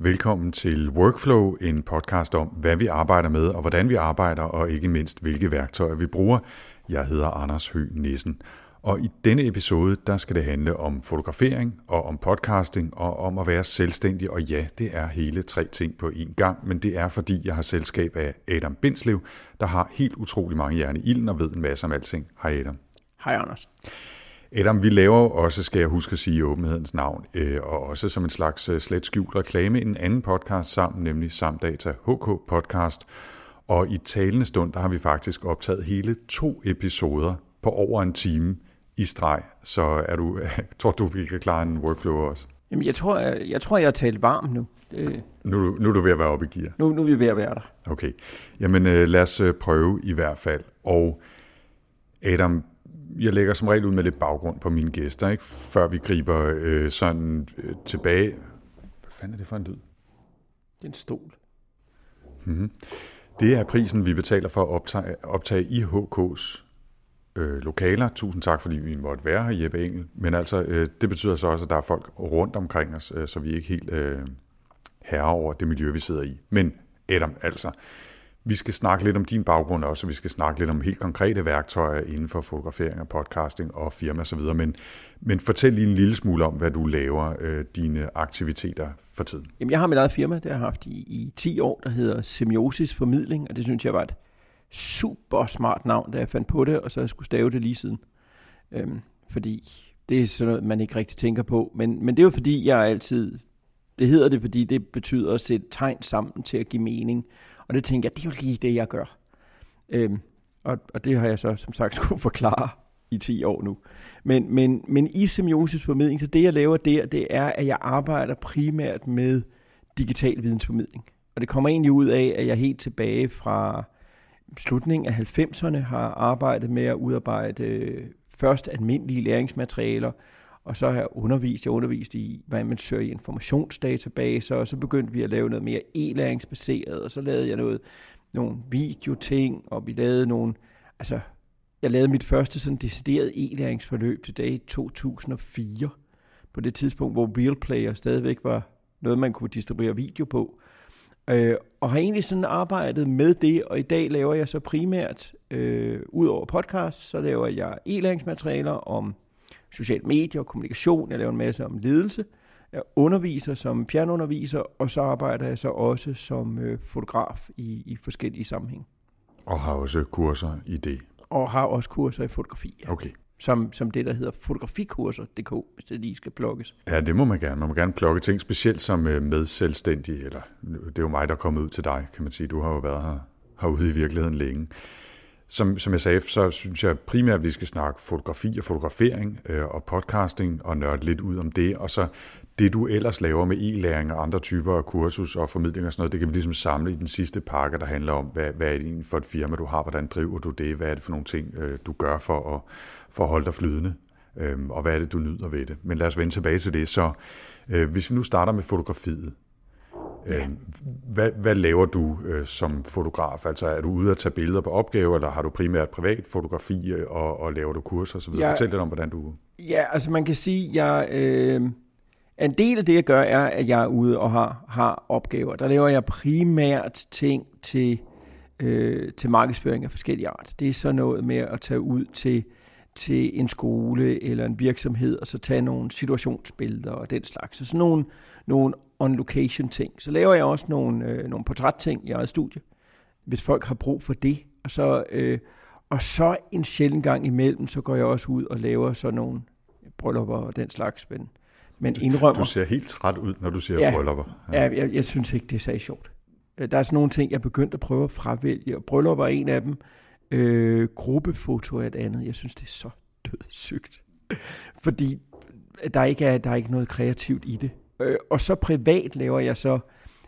Velkommen til Workflow, en podcast om, hvad vi arbejder med og hvordan vi arbejder, og ikke mindst, hvilke værktøjer vi bruger. Jeg hedder Anders Høgh Nissen, og i denne episode, der skal det handle om fotografering og om podcasting og om at være selvstændig. Og ja, det er hele tre ting på én gang, men det er fordi, jeg har selskab af Adam Bindslev, der har helt utrolig mange jern i ilden og ved en masse om alting. Hej Adam. Hej Anders. Adam, vi laver også, skal jeg huske at sige, åbenhedens navn, og også som en slags slet skjult reklame en anden podcast sammen, nemlig Samdata HK Podcast. Og i talende stund, der har vi faktisk optaget hele 2 episoder på over en time i streg. Så tror du, vi kan klare en workflow også? Jamen, jeg tror, jeg har talt varmt nu. Nu er du ved at være oppe i gear. Nu er vi ved at være der. Okay. Jamen, lad os prøve i hvert fald. Og Adam, jeg lægger som regel ud med lidt baggrund på mine gæster, ikke? Før vi griber tilbage. Hvad fanden er det for en lyd? Det er en stol. Mm-hmm. Det er prisen, vi betaler for at optage i HK's lokaler. Tusind tak, fordi vi måtte være her, Jeppe Engel. Men altså, det betyder så også, at der er folk rundt omkring os, så vi er ikke helt herre over det miljø, vi sidder i. Men Adam, altså. Vi skal snakke lidt om din baggrund også, og vi skal snakke lidt om helt konkrete værktøjer inden for fotografering og podcasting og firma osv. Men fortæl lige en lille smule om, hvad du laver, dine aktiviteter for tiden. Jamen, jeg har mit eget firma, det har jeg haft i 10 år, der hedder Semiosis Formidling, og det synes jeg var et super smart navn, da jeg fandt på det, og så skulle stave det lige siden. Fordi det er sådan noget, man ikke rigtig tænker på. Men det er jo fordi, jeg altid... Det hedder det, fordi det betyder at sætte tegn sammen til at give mening. Og det tænker jeg, det er jo lige det, jeg gør. Og det har jeg så som sagt skulle forklare i 10 år nu. Men i semiotisk formidling, så det jeg laver der, det er, at jeg arbejder primært med digital vidensformidling. Og det kommer egentlig ud af, at jeg helt tilbage fra slutningen af 90'erne har arbejdet med at udarbejde først almindelige læringsmaterialer, og så har jeg undervist i, hvordan man søger i informationsdatabaser, og så begyndte vi at lave noget mere e-læringsbaseret, og så lavede jeg nogle videoting, og vi lavede jeg lavede mit første sådan decideret e-læringsforløb tilbage i 2004, på det tidspunkt, hvor RealPlayer stadigvæk var noget, man kunne distribuere video på, og har egentlig sådan arbejdet med det, og i dag laver jeg så primært, ud over podcast, så laver jeg e-læringsmaterialer om sociale medier og kommunikation. Jeg laver en masse om ledelse. Jeg underviser som fjernunderviser, og så arbejder jeg så også som fotograf i forskellige sammenhæng. Og har også kurser i det? Og har også kurser i fotografi. Okay. Som det, der hedder fotografikurser.dk, hvis det lige skal plukkes. Ja, det må man gerne. Man må gerne plukke ting, specielt som medselvstændig. Eller, det er jo mig, der er kommet ud til dig, kan man sige. Du har jo været herude i virkeligheden længe. Som jeg sagde, så synes jeg primært, at vi skal snakke fotografi og fotografering og podcasting og nørde lidt ud om det. Og så det, du ellers laver med e-læring og andre typer af kursus og formidling og sådan noget, det kan vi ligesom samle i den sidste pakke, der handler om, hvad er det for et firma, du har, hvordan driver du det, hvad er det for nogle ting, du gør for at holde dig flydende, og hvad er det, du nyder ved det. Men lad os vende tilbage til det. Så hvis vi nu starter med fotografiet. Ja. Hvad laver du som fotograf? Altså er du ude at tage billeder på opgave, eller har du primært privat fotografi, og laver du kurser osv.? Fortæl lidt om, hvordan du... Ja, altså man kan sige, at en del af det, jeg gør, er, at jeg er ude og har opgaver. Der laver jeg primært ting til markedsføring af forskellige art. Det er sådan noget med at tage ud til en skole eller en virksomhed, og så tage nogle situationsbilleder og den slags. Så sådan nogle on-location ting. Så laver jeg også nogle portrætting i eget studie, hvis folk har brug for det. Og så en sjælden gang imellem, så går jeg også ud og laver sådan nogle bryllupper og den slags. Men indrømmer... Du ser helt træt ud, når du siger bryllupper. Ja, jeg synes ikke, det er særlig sjovt. Der er sådan nogle ting, jeg begyndte at prøve at fravælge, og bryllupper er en af dem. Gruppefoto er et andet. Jeg synes, det er så dødssygt. Fordi der er ikke noget kreativt i det. Og så privat laver jeg så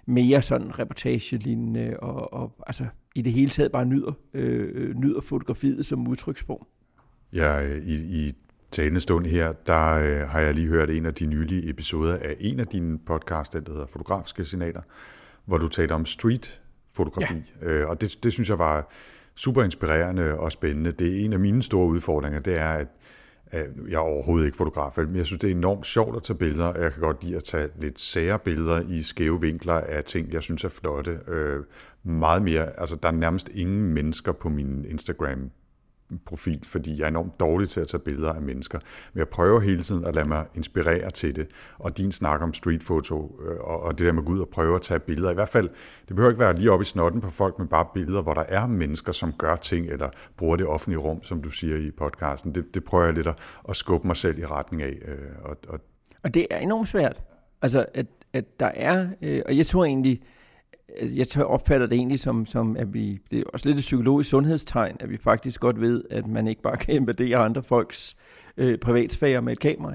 mere sådan reportagelignende, og altså i det hele taget bare nyder fotografiet som udtryksform. Ja, i talende stund her, der har jeg lige hørt en af de nylige episoder af en af dine podcast, der hedder Fotografiske Signaler, hvor du taler om streetfotografi. Ja. Og det synes jeg var super inspirerende og spændende. Det er en af mine store udfordringer, det er, at Jeg er overhovedet ikke fotograf, men jeg synes, det er enormt sjovt at tage billeder, og jeg kan godt lide at tage lidt sære billeder i skæve vinkler af ting, jeg synes er flotte. Meget mere, altså der er nærmest ingen mennesker på min Instagram-profil, fordi jeg er enormt dårlig til at tage billeder af mennesker. Men jeg prøver hele tiden at lade mig inspirere til det, og din snak om streetfoto, og det der med at gå ud og prøve at tage billeder. I hvert fald, det behøver ikke være lige oppe i snotten på folk, men bare billeder, hvor der er mennesker, som gør ting, eller bruger det offentlige rum, som du siger i podcasten. Det prøver jeg lidt at skubbe mig selv i retning af. Og det er enormt svært. Altså, at der er, og jeg tror egentlig, jeg opfatter det egentlig som at vi, det er også lidt et psykologisk sundhedstegn, at vi faktisk godt ved, at man ikke bare kan invadere andre folks privatsfære med et kamera.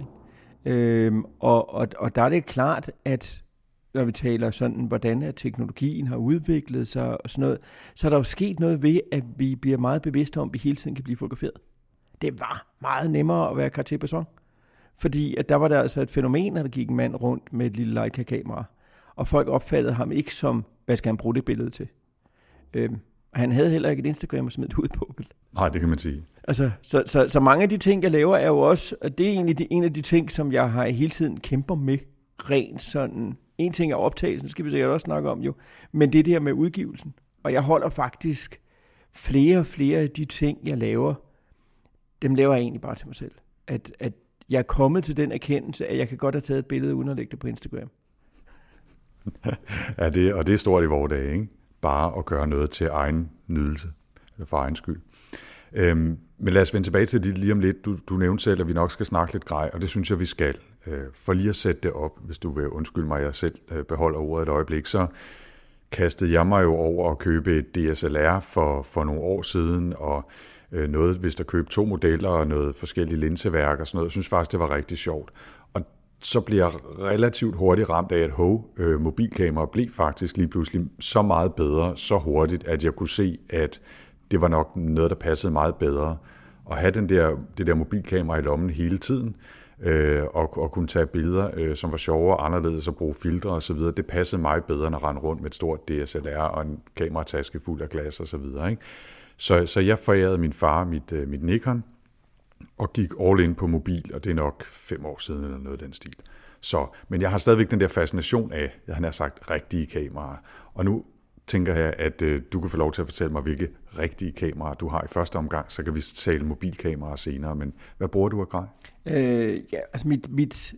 Og der er det klart, at når vi taler sådan, hvordan at teknologien har udviklet sig og sådan noget, så er der jo sket noget ved, at vi bliver meget bevidste om, at vi hele tiden kan blive fotograferet. Det var meget nemmere at være karté-person, fordi at der var der altså et fænomen, at der gik en mand rundt med et lille Leica-kamera, og folk opfattede ham ikke som, hvad skal han bruge det billede til? Han havde heller ikke et Instagram at smide det ud på. Nej, det kan man sige. Altså, så mange af de ting, jeg laver, er jo også, og det er egentlig en af de ting, som jeg har hele tiden kæmper med, rent sådan. En ting er optagelsen, skal vi sikkert også snakke om jo, men det der med udgivelsen. Og jeg holder faktisk flere og flere af de ting, jeg laver, dem laver jeg egentlig bare til mig selv. At jeg er kommet til den erkendelse, at jeg kan godt have taget et billede uden at lægge det på Instagram. Ja, det er stort i vores dage, ikke? Bare at gøre noget til egen nydelse, eller for egen skyld. Men lad os vende tilbage til det lige om lidt. Du nævnte selv, at vi nok skal snakke lidt grej, og det synes jeg, vi skal. For lige at sætte det op, hvis du vil undskylde mig, jeg selv beholder ordet et øjeblik, så kastede jeg mig jo over at købe et DSLR for nogle år siden, og noget, hvis der købte 2 modeller og noget forskellige linseværk og sådan noget. Jeg synes faktisk, det var rigtig sjovt. Så bliver jeg relativt hurtigt ramt af, at mobilkameraer blev faktisk lige pludselig så meget bedre, så hurtigt, at jeg kunne se, at det var nok noget, der passede meget bedre. At have det der mobilkamera i lommen hele tiden, og kunne tage billeder, som var sjovere og anderledes, og bruge filtre osv., det passede mig bedre, end at rende rundt med et stort DSLR og en kamerataske fuld af glas osv. Så jeg forærede min far mit Nikon, og gik all in på mobil, og det er nok 5 år siden eller noget af den stil. Men jeg har stadigvæk den der fascination af, jeg har sagt, rigtige kameraer. Og nu tænker jeg, at du kan få lov til at fortælle mig, hvilke rigtige kameraer du har i første omgang, så kan vi tale mobilkameraer senere, men hvad bruger du af grej? Altså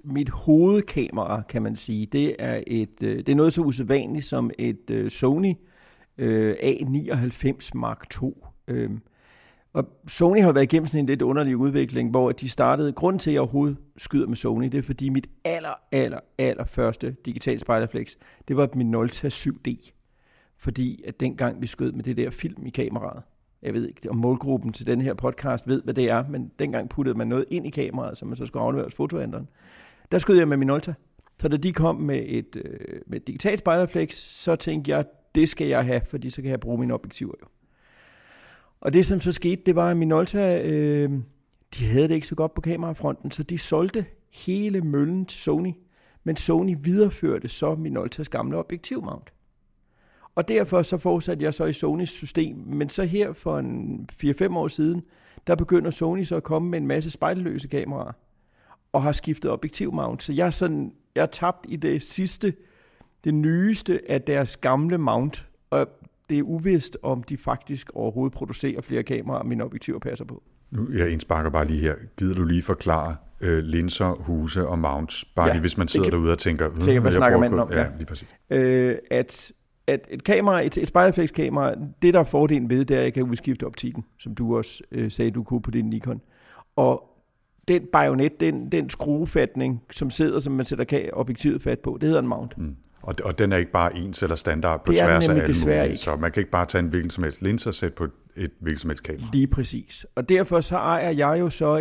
mit hovedkamera, kan man sige, det er noget så usædvanligt som et Sony A99 Mark II. Og Sony har været igennem sådan en lidt underlig udvikling, hvor de startede. Grunden til, at jeg overhovedet skyder med Sony, det er fordi mit aller første digital spejderflex, det var et Minolta 7D. Fordi at dengang vi skød med det der film i kameraet, jeg ved ikke, om målgruppen til den her podcast ved, hvad det er, men dengang puttede man noget ind i kameraet, som man så skulle aflevere hos fotoænderen. Der skød jeg med Minolta. Så da de kom med et digital spejderflex, så tænkte jeg, det skal jeg have, fordi så kan jeg bruge mine objektiver jo. Og det, som så skete, det var, at Minolta, de havde det ikke så godt på kamerafronten, så de solgte hele møllen til Sony. Men Sony videreførte så Minoltas gamle objektivmount. Og derfor så fortsatte jeg så i Sonys system, men så her for 4-5 år siden, der begynder Sony så at komme med en masse spejlløse kameraer, og har skiftet objektivmount. Så jeg er tabt i det nyeste af deres gamle mount, og det er uvist, om de faktisk overhovedet producerer flere kameraer, mine objektiver passer på. Jeg indsparker bare lige her. Gider du lige forklare linser, huse og mounts? Bare lige, hvis man sidder derude og tænker, hvad snakker man om? Ja, lige præcis. At et kamera, et spejlreflekskamera, det der er fordelen ved, det er, at jeg kan udskifte optikken, som du også sagde, du kunne på din Nikon. Og den bajonet, den skruefatning, som man sætter objektivet fat på, det hedder en mount. Mm. Og den er ikke bare ens eller standard på tværs af alle mulige, så man kan ikke bare tage en hvilken som helst linse og sætte på et hvilken som helst kamera. Lige præcis. Og derfor så ejer jeg jo så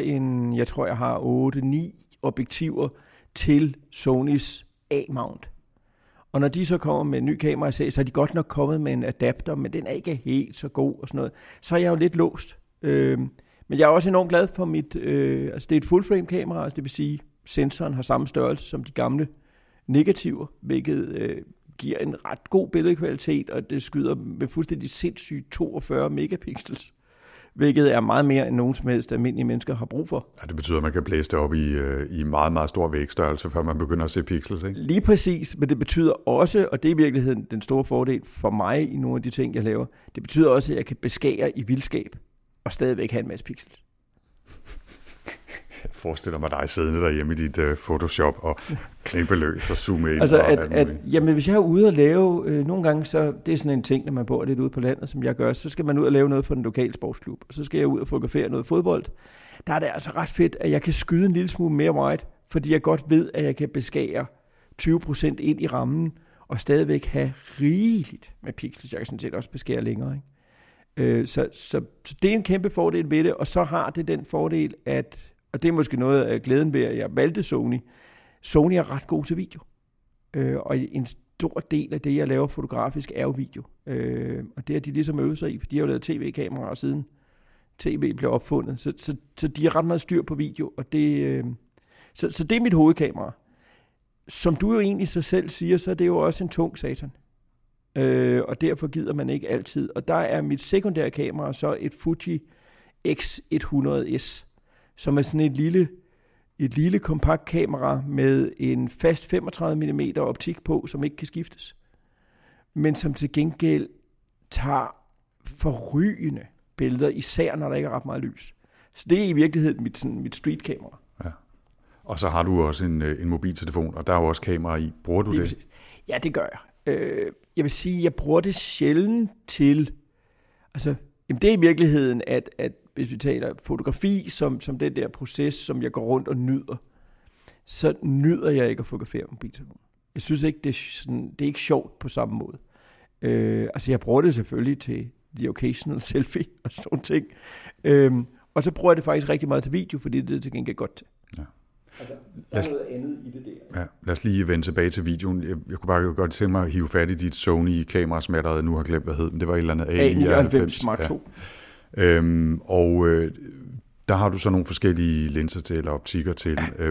jeg tror jeg har 8-9 objektiver til Sonys A-mount. Og når de så kommer med en ny kamera, så er de godt nok kommet med en adapter, men den er ikke helt så god og sådan noget. Så er jeg jo lidt låst. Men jeg er også enormt glad for mit, altså det er et full-frame kamera, altså det vil sige, sensoren har samme størrelse som de gamle negativer, hvilket giver en ret god billedkvalitet, og det skyder med fuldstændig sindssygt 42 megapixels, hvilket er meget mere end nogen som helst almindelige mennesker har brug for. Ja, det betyder, at man kan blæse det op i meget, meget stor vægstørrelse, før man begynder at se pixels, ikke? Lige præcis, men det betyder også, og det er i virkeligheden den store fordel for mig i nogle af de ting, jeg laver, det betyder også, at jeg kan beskære i vildskab og stadigvæk have en masse pixels. Jeg forestiller mig dig siddende derhjemme i dit Photoshop og klippe løs og zoome ind. Altså, jamen, hvis jeg er ude og lave, nogle gange, så det er sådan en ting, når man bor lidt ude på landet, som jeg gør, så skal man ud og lave noget for den lokale sportsklub, og så skal jeg ud og fotografere noget fodbold. Der er det altså ret fedt, at jeg kan skyde en lille smule mere wide, fordi jeg godt ved, at jeg kan beskære 20% ind i rammen, og stadigvæk have rigeligt med pixels. Jeg kan sådan set også beskære længere, ikke? Så det er en kæmpe fordel ved det, og så har det den fordel, at og det er måske noget af glæden ved, at jeg valgte Sony. Sony er ret god til video. Og en stor del af det, jeg laver fotografisk, er jo video. Og det har de ligesom øvet sig i, for de har jo lavet tv-kameraer siden tv blev opfundet. Så de har ret meget styr på video. Og det, så det er mit hovedkamera. Som du jo egentlig så selv siger, så er det jo også en tung satan. Og derfor gider man ikke altid. Og der er mit sekundære kamera så et Fuji X100S, som er sådan et lille kompakt kamera med en fast 35 mm optik på, som ikke kan skiftes, men som til gengæld tager forrygende billeder, især når der ikke er ret meget lys. Så det er i virkeligheden mit streetkamera. Ja. Og så har du også en mobiltelefon, og der er jo også kamera i. Bruger du det? Ja, det gør jeg. Jeg vil sige, jeg bruger det sjældent til... Altså, jamen det er i virkeligheden, at hvis vi taler fotografi som den der proces, som jeg går rundt og nyder, så nyder jeg ikke at fotografere mobiltelefonen. Jeg synes ikke, det er ikke sjovt på samme måde. Jeg bruger det selvfølgelig til the occasional selfie og sådan nogle ting. Og så bruger jeg det faktisk rigtig meget til video, fordi det er til gengæld godt til. Ja. Altså, der er noget andet i det der. Ja, lad os lige vende tilbage til videoen. Jeg kunne bare godt tænke mig at hive fat i dit Sony-kamera, som jeg allerede nu har glemt, hvad hed den. Det var et eller andet A99 Mark II. Ja. Der har du så nogle forskellige linser til, eller optikker til. Ja.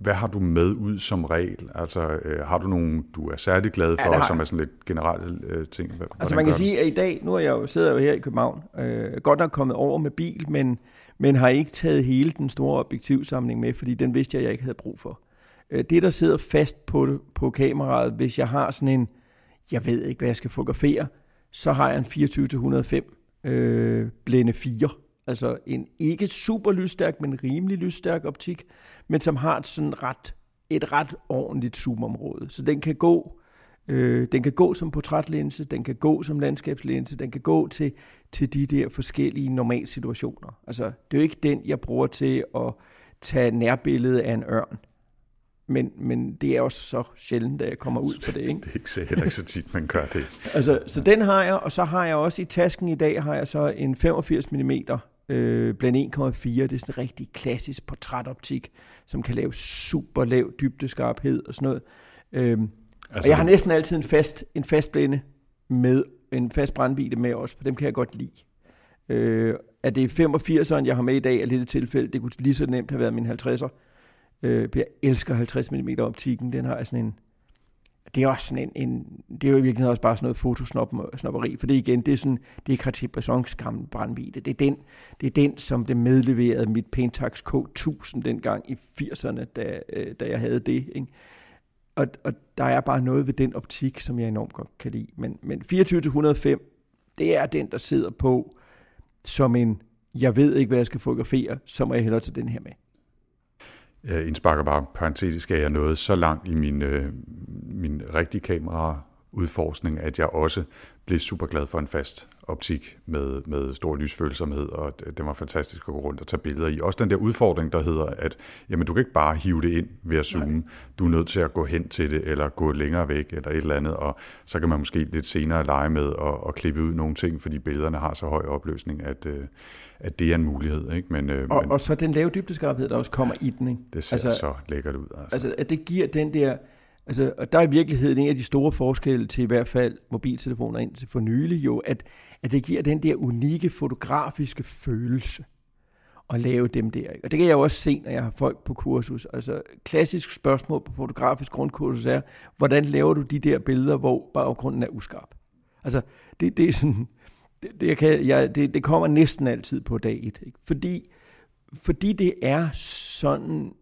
Hvad har du med ud som regel? Altså, har du nogle, du er særlig glad for, som er sådan lidt generelle ting? Altså, man kan sige, at i dag, nu er jeg jo, sidder jeg jo her i København, godt nok kommet over med bil, men har ikke taget hele den store objektivsamling med, fordi den vidste jeg ikke havde brug for. Det, der sidder fast på kameraet, hvis jeg har sådan en, jeg ved ikke, hvad jeg skal fotografere, så har jeg en 24–105 blænde 4. Altså en ikke super lysstærk, men rimelig lysstærk optik, men som har et ret ordentligt zoomområde. Så den kan gå... Den kan gå som portrætlinse, den kan gå som landskabslinse, den kan gå til de der forskellige normalsituationer. Altså, det er jo ikke den, jeg bruger til at tage nærbillede af en ørn. Men det er også så sjældent, at jeg kommer ud for det, ikke? Det er ikke så heller ikke så tit, man gør det. Altså, så den har jeg, og så har jeg også i tasken i dag, har jeg så en 85 mm blandt 1,4. Det er sådan en rigtig klassisk portrætoptik, som kan lave super lav dybdeskarphed og sådan noget. Altså, og jeg har næsten altid en fast blænde med en fast brandvidde med også, for dem kan jeg godt lide. At det er 85'eren, jeg har med i dag, er lidt et tilfælde. Det kunne lige så nemt have været min 50'er. Jeg elsker 50 mm optikken. Den har sådan en... Det er også sådan en det er jo i virkeligheden også bare sådan noget fotosnopperi, for det igen, det er sådan, det er Cartier-Bresson-skræmmende brandvidde. Det er den, som det medleverede mit Pentax K-1000 dengang i 80'erne, da jeg havde det, ikke? Og der er bare noget ved den optik, som jeg enormt godt kan lide. Men 24-105, det er den, der sidder på som en, jeg ved ikke, hvad jeg skal fotografere, så må jeg hellere tage den her med. Jeg indsparker bare parentetisk, at jeg nåede så langt i min rigtige kameraudforskning, at jeg også blev super glad for en fast optik med stor lysfølsomhed, og det var fantastisk at gå rundt og tage billeder i. Også den der udfordring, der hedder, at jamen, du kan ikke bare hive det ind ved at zoome. Du er nødt til at gå hen til det, eller gå længere væk, eller et eller andet, og så kan man måske lidt senere lege med at klippe ud nogle ting, fordi billederne har så høj opløsning, at det er en mulighed. Ikke? Men så den lave dybdeskarphed, der også kommer i den. Ikke? Det ser så lækkert ud. Altså, at det giver den der... Altså, og der er i virkeligheden en af de store forskelle til i hvert fald mobiltelefoner indtil for nylig jo, at det giver den der unikke fotografiske følelse at lave dem der. Og det kan jeg jo også se, når jeg har folk på kursus. Altså, klassisk spørgsmål på fotografisk grundkursus er, hvordan laver du de der billeder, hvor baggrunden er uskarp? Altså, det er sådan... Det kommer næsten altid på dag et, ikke? Fordi det er sådan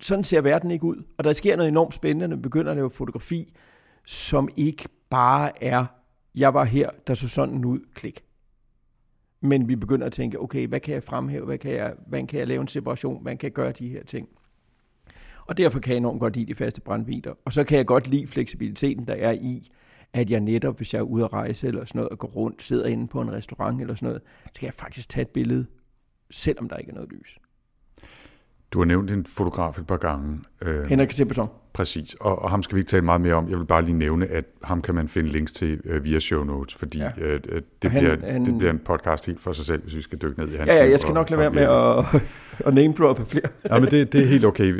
ser verden ikke ud, og der sker noget enormt spændende, når man begynder at lave fotografi, som ikke bare er, jeg var her, der så sådan ud, klik. Men vi begynder at tænke, okay, hvad kan jeg fremhæve, hvordan kan jeg lave en separation, hvordan kan jeg gøre de her ting? Og derfor kan jeg enormt godt lide de faste brandvidder, og så kan jeg godt lide fleksibiliteten, der er i, at jeg netop, hvis jeg er ude at rejse eller sådan noget, og går rundt, sidder inde på en restaurant eller sådan noget, så kan jeg faktisk tage et billede, selvom der ikke er noget lys. Du har nævnt en fotograf et par gange. Henrik Seppesson. Præcis, og ham skal vi ikke tale meget mere om. Jeg vil bare lige nævne, at ham kan man finde links til via show notes, fordi ja. Det bliver en podcast helt for sig selv, hvis vi skal dykke ned i hans. Ja, jeg skal nok lade være med at name-droppe flere. Ja, men det er helt okay,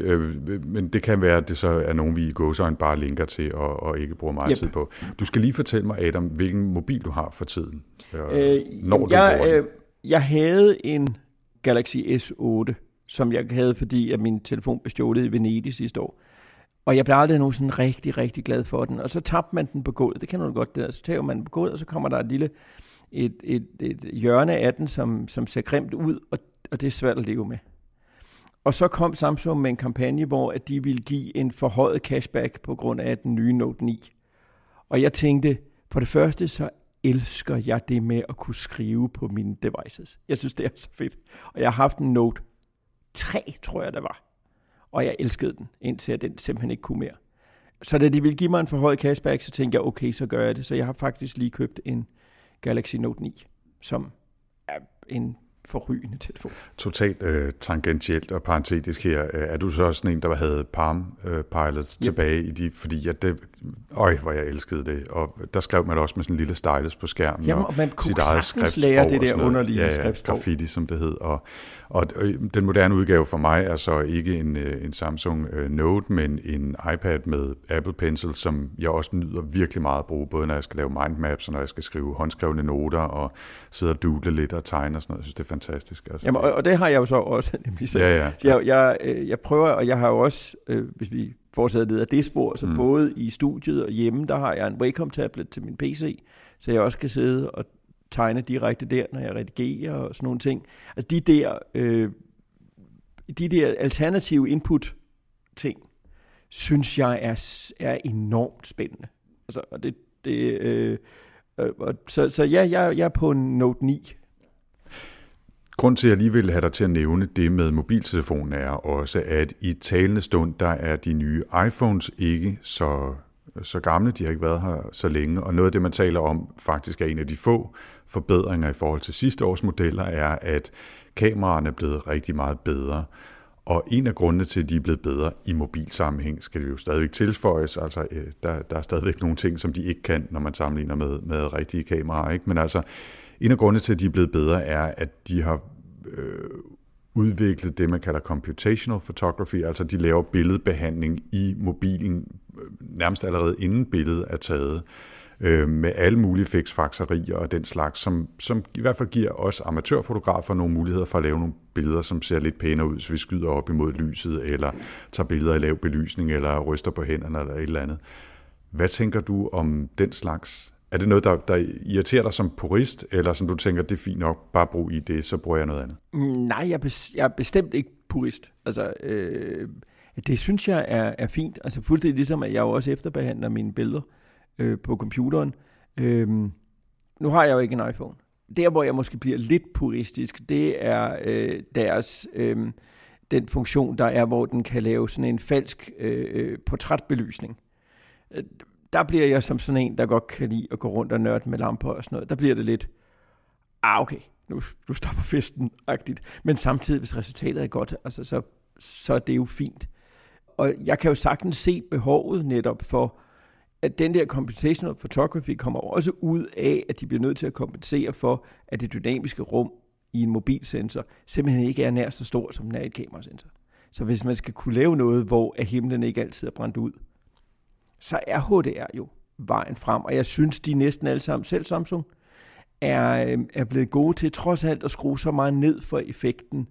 men det kan være, at det så er nogen, vi i gåseøjne bare linker til og ikke bruger meget tid på. Du skal lige fortælle mig, Adam, hvilken mobil du har for tiden, når du bruger den. Jeg havde en Galaxy S8, som jeg havde, fordi at min telefon blev stjålet i Venedig sidste år. Og jeg blev aldrig nogen sådan rigtig, rigtig glad for den. Og så tabte man den på gulvet. Det kender du godt, det der. Så tager man den på gulvet, og så kommer der et hjørne af den, som ser grimt ud, og det er svært at leve med. Og så kom Samsung med en kampagne, hvor at de ville give en forhøjet cashback på grund af den nye Note 9. Og jeg tænkte, for det første så elsker jeg det med at kunne skrive på mine devices. Jeg synes, det er så fedt. Og jeg har haft en Note 3, tror jeg, der var. Og jeg elskede den, indtil at den simpelthen ikke kunne mere. Så da de ville give mig en forhøjet cashback, så tænkte jeg, okay, så gør jeg det. Så jeg har faktisk lige købt en Galaxy Note 9, som er en forrygende telefon. Totalt tangentielt og parentetisk her. Er du så sådan en, der havde Palm Pilots tilbage i de, fordi at det, hvor jeg elskede det. Og der skrev man også med sådan en lille stylus på skærmen. Jamen, og man kunne sagtens lære det der underlige skriftsprog. Graffiti, som det hed. Og den moderne udgave for mig er så ikke en Samsung Note, men en iPad med Apple Pencil, som jeg også nyder virkelig meget at bruge, både når jeg skal lave mindmaps, og når jeg skal skrive håndskrevne noter, og sidde og doodle lidt og tegne og sådan noget. Jeg synes, det er fantastisk. Altså, jamen, og det har jeg jo så også. Nemlig, så jeg prøver, og jeg har jo også, hvis vi fortsætter lidt af det spor, så både i studiet og hjemme, der har jeg en Wacom-tablet til min PC, så jeg også kan sidde og tegne direkte der, når jeg redigerer og sådan nogle ting. Altså de der alternative input-ting, synes jeg er enormt spændende. Altså, og jeg er på en Note 9. Grunden til, at jeg lige vil have dig til at nævne det med mobiltelefonen, er også, at i talende stund, der er de nye iPhones ikke så gamle. De har ikke været her så længe, og noget af det, man taler om, faktisk er en af de få forbedringer i forhold til sidste års modeller, er, at kameraerne er blevet rigtig meget bedre. Og en af grundene til, at de er blevet bedre i mobilsammenhæng, skal det jo stadigvæk tilføjes. Altså, der er stadigvæk nogle ting, som de ikke kan, når man sammenligner med rigtige kameraer, ikke? Men altså, en af grundene til, at de er blevet bedre, er, at de har udviklet det, man kalder computational photography. Altså, de laver billedbehandling i mobilen, nærmest allerede inden billedet er taget, med alle mulige fiksfakserier og den slags, som i hvert fald giver os amatørfotografer nogle muligheder for at lave nogle billeder, som ser lidt pænere ud, så vi skyder op imod lyset, eller tager billeder i lav belysning, eller ryster på hænderne, eller et eller andet. Hvad tænker du om den slags? Er det noget, der irriterer dig som purist, eller som du tænker, det er fint nok, bare brug i det, så bruger jeg noget andet? Nej, jeg er bestemt ikke purist. Altså, det synes jeg er fint. Altså fuldstændig ligesom, at jeg jo også efterbehandler mine billeder på computeren. Nu har jeg jo ikke en iPhone. Der, hvor jeg måske bliver lidt puristisk, det er den funktion, der er, hvor den kan lave sådan en falsk portrætbelysning. Der bliver jeg som sådan en, der godt kan lide at gå rundt og nørde med lamper og sådan noget. Der bliver det lidt, okay, nu stopper festen-agtigt. Men samtidig, hvis resultatet er godt, altså, så er det jo fint. Og jeg kan jo sagtens se behovet netop for, at den der computational photography kommer også ud af, at de bliver nødt til at kompensere for, at det dynamiske rum i en mobilsensor simpelthen ikke er nær så stor, som den er i et kamerasensor. Så hvis man skal kunne lave noget, hvor himlen ikke altid er brændt ud, så er HDR jo vejen frem, og jeg synes, de næsten alle sammen, selv Samsung, er blevet gode til trods alt at skrue så meget ned for effekten,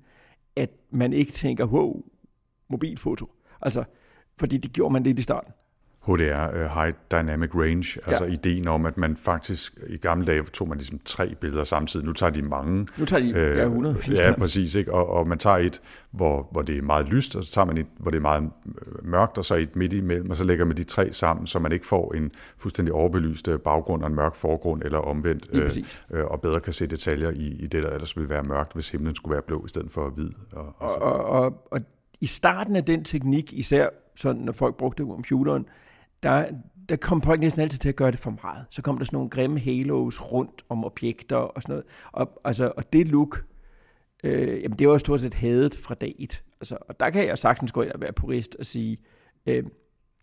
at man ikke tænker, wow, mobilfoto. Altså, fordi det gjorde man lidt i starten. HDR, High Dynamic Range, altså ideen om, at man faktisk i gamle dage tog man ligesom 3 billeder samtidig. Nu tager de mange. Nu tager de 100. Ja, præcis. Ikke? Og man tager et, hvor det er meget lyst, og så tager man et, hvor det er meget mørkt, og så et midt imellem, og så lægger man de 3 sammen, så man ikke får en fuldstændig overbelyst baggrund og en mørk forgrund, eller omvendt, og bedre kan se detaljer i det, der ellers ville være mørkt, hvis himlen skulle være blå i stedet for hvid. Og i starten af den teknik, især sådan, når folk brugte computeren, der kom folk næsten altid til at gøre det for meget. Så kom der sådan nogle grimme halos rundt om objekter og sådan noget. Og det look, jamen det var jo stort set hadet fra dag 1. Altså, og der kan jeg sagtens gå ind og være purist og sige, det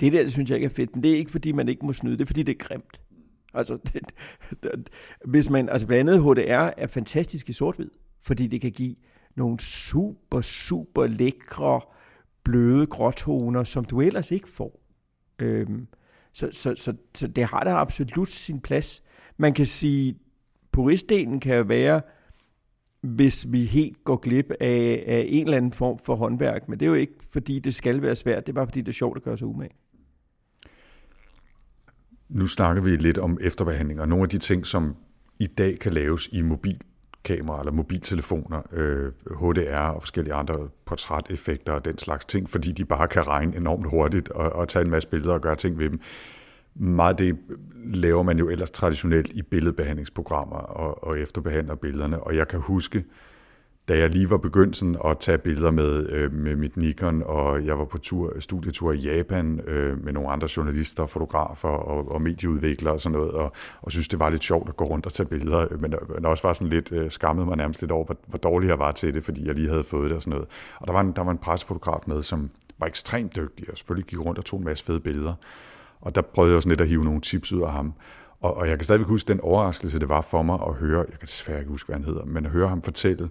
der, det synes jeg ikke er fedt, men det er ikke, fordi man ikke må snyde, det er, fordi det er grimt. Altså, hvis man, altså blandt andet HDR er fantastisk i sort-hvid, fordi det kan give nogle super, super lækre, bløde gråtoner, som du ellers ikke får. Så det har da absolut sin plads. Man kan sige, puristdelen kan være, hvis vi helt går glip af en eller anden form for håndværk, men det er jo ikke, fordi det skal være svært, det er bare, fordi det er sjovt at gøre sig umage. Nu snakker vi lidt om efterbehandling, og nogle af de ting, som i dag kan laves i mobilkamera eller mobiltelefoner, HDR og forskellige andre portræteffekter og den slags ting, fordi de bare kan regne enormt hurtigt og tage en masse billeder og gøre ting ved dem. Meget det laver man jo ellers traditionelt i billedbehandlingsprogrammer og efterbehandler billederne, og jeg kan huske, da jeg lige var begyndt sådan at tage billeder med mit Nikon, og jeg var på studietur i Japan med nogle andre journalister, fotografer og medieudviklere og sådan noget, og synes det var lidt sjovt at gå rundt og tage billeder, men også var sådan lidt skammede mig nærmest lidt over, hvor dårlig jeg var til det, fordi jeg lige havde fået det og sådan noget. Og der var en pressefotograf med, som var ekstremt dygtig, og selvfølgelig gik rundt og tog en masse fede billeder. Og der prøvede jeg også lidt at hive nogle tips ud af ham. Og jeg kan stadigvæk huske den overraskelse, det var for mig at høre, jeg kan desværre ikke huske, hvad han hedder, men at høre ham fortælle,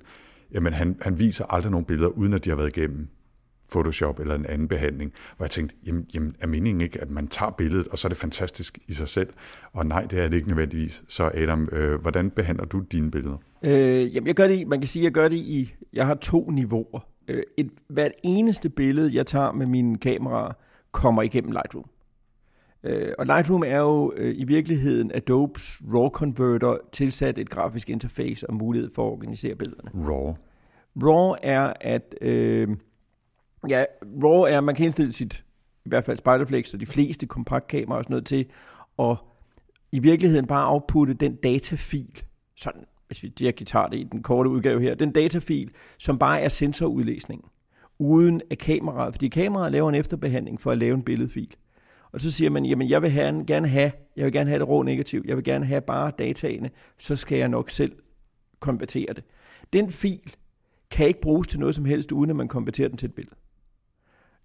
jamen han viser aldrig nogle billeder, uden at de har været igennem Photoshop eller en anden behandling, hvor jeg tænkte, jamen er meningen ikke, at man tager billedet, og så er det fantastisk i sig selv? Og nej, det er det ikke nødvendigvis. Så Adam, hvordan behandler du dine billeder? Jamen jeg gør det, man kan sige, jeg har 2 niveauer. Hvert eneste billede, jeg tager med mine kameraer, kommer igennem Lightroom. Og Lightroom er jo i virkeligheden Adobes RAW Converter tilsat et grafisk interface og mulighed for at organisere billederne. RAW er, at RAW er, man kan indstille sit, i hvert fald Spiegelreflex og de fleste kompaktkameraer og sådan noget til, og i virkeligheden bare afputte den datafil, sådan, hvis vi direkte tager det i den korte udgave her, den datafil, som bare er sensorudlæsningen, uden af kameraet, fordi kameraet laver en efterbehandling for at lave en billedfil. Og så siger man, jamen jeg vil gerne have det rå negativ, jeg vil gerne have bare dataene, så skal jeg nok selv konvertere det. Den fil kan ikke bruges til noget som helst, uden at man konverterer den til et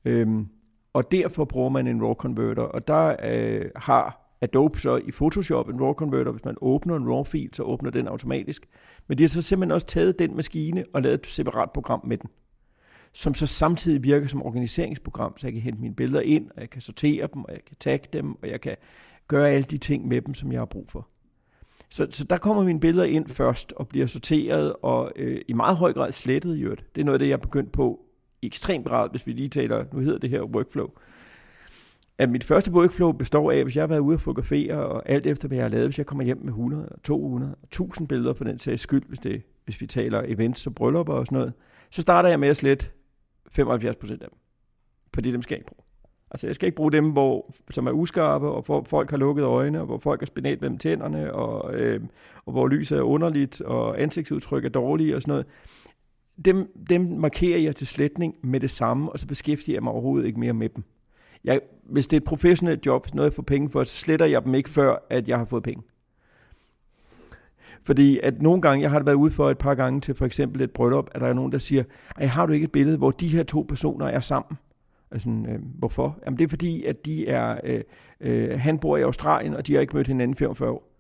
billede. Og derfor bruger man en RAW Converter, og der har Adobe så i Photoshop en RAW Converter, hvis man åbner en RAW-fil, så åbner den automatisk. Men de har så simpelthen også taget den maskine og lavet et separat program med den, som så samtidig virker som organiseringsprogram, så jeg kan hente mine billeder ind, og jeg kan sortere dem, og jeg kan tagge dem, og jeg kan gøre alle de ting med dem, som jeg har brug for. Så der kommer mine billeder ind først, og bliver sorteret, og i meget høj grad slettet i øvrigt. Det er noget af det, jeg er begyndt på i ekstrem grad, hvis vi lige taler, nu hedder det her workflow. At mit første workflow består af, hvis jeg har været ude og fotografere, og alt efter, hvad jeg har lavet, hvis jeg kommer hjem med 100, 200, 1000 billeder på den sags skyld, hvis vi taler events og bryllupper og sådan noget, så starter jeg med at slette 75% af dem, fordi dem skal jeg ikke bruge. Altså jeg skal ikke bruge dem, som er uskarpe, og hvor folk har lukket øjne, og hvor folk har spinat mellem tænderne, og hvor lyset er underligt, og ansigtsudtryk er dårlige og sådan noget. Dem markerer jeg til sletning med det samme, og så beskæftiger jeg mig overhovedet ikke mere med dem. Hvis det er et professionelt job, noget jeg får penge for, så sletter jeg dem ikke før, at jeg har fået penge. Fordi at nogle gange, jeg har været ude for et par gange til for eksempel et bryllup, at der er nogen, der siger, har du ikke et billede, hvor de her 2 personer er sammen? Altså, hvorfor? Jamen det er fordi, at han bor i Australien, og de har ikke mødt hinanden 45 år.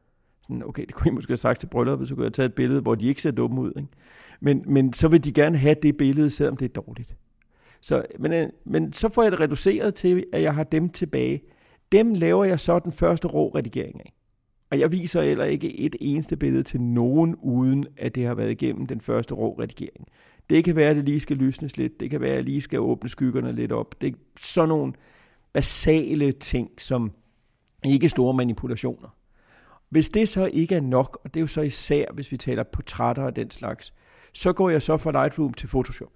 Sådan, okay, det kunne jeg måske have sagt til brylluppet, så kunne jeg tage et billede, hvor de ikke ser dumme ud. Ikke? Men så vil de gerne have det billede, selvom det er dårligt. Så, men så får jeg det reduceret til, at jeg har dem tilbage. Dem laver jeg så den første rå redigering af. Og jeg viser heller ikke et eneste billede til nogen, uden at det har været igennem den første rå redigering. Det kan være, at det lige skal lysnes lidt. Det kan være, at jeg lige skal åbne skyggerne lidt op. Det er sådan nogle basale ting, som ikke store manipulationer. Hvis det så ikke er nok, og det er jo så især, hvis vi taler portrætter og den slags, så går jeg så fra Lightroom til Photoshop.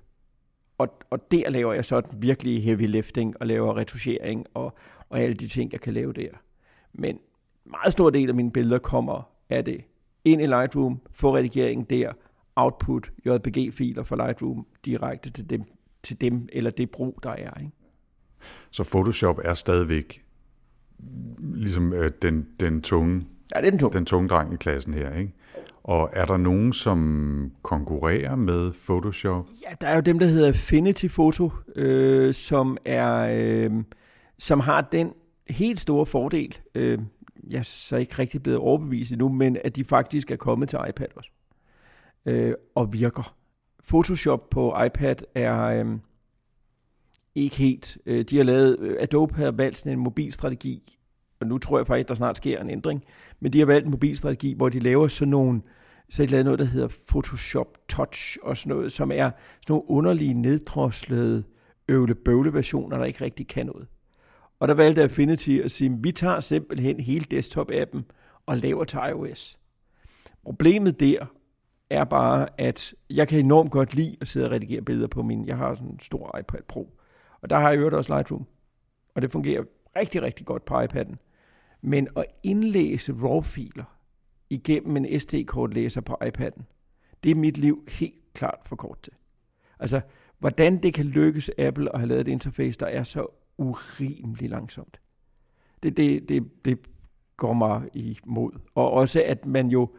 Og der laver jeg så virkelig heavy lifting og laver retuschering og alle de ting, jeg kan lave der. Men meget stor del af mine billeder kommer af det. Ind i Lightroom, få redigeringen der, output, JPG-filer fra Lightroom direkte til dem eller det brug, der er. Ikke? Så Photoshop er stadigvæk ligesom den tunge. Ja, det er den tunge dreng i klassen her, ikke? Og er der nogen, som konkurrerer med Photoshop? Ja, der er jo dem, der hedder Affinity Photo, som har den helt store fordel. Jeg er så ikke rigtig blevet overbevist endnu, men at de faktisk er kommet til iPad også. Og virker. Photoshop på iPad er ikke helt... Adobe havde valgt sådan en mobilstrategi, og nu tror jeg faktisk, der snart sker en ændring, men de har valgt en mobilstrategi, hvor de laver så de lavede noget, der hedder Photoshop Touch og sådan noget, som er sådan nogle underlige, neddroslede øvle-bøvle-versioner, der ikke rigtig kan noget. Og der valgte Affinity at sige, vi tager simpelthen hele desktop-appen og laver til iOS. Problemet der er bare, at jeg kan enormt godt lide at sidde og redigere billeder på min... Jeg har sådan en stor iPad Pro, og der har jeg øvrigt også Lightroom, og det fungerer rigtig, rigtig godt på iPad'en. Men at indlæse RAW-filer igennem en SD-kortlæser på iPad'en, det er mit liv helt klart for kort til. Altså, hvordan det kan lykkes Apple at have lavet et interface, der er så urimelig langsomt. Det går mig imod. Og også, at man jo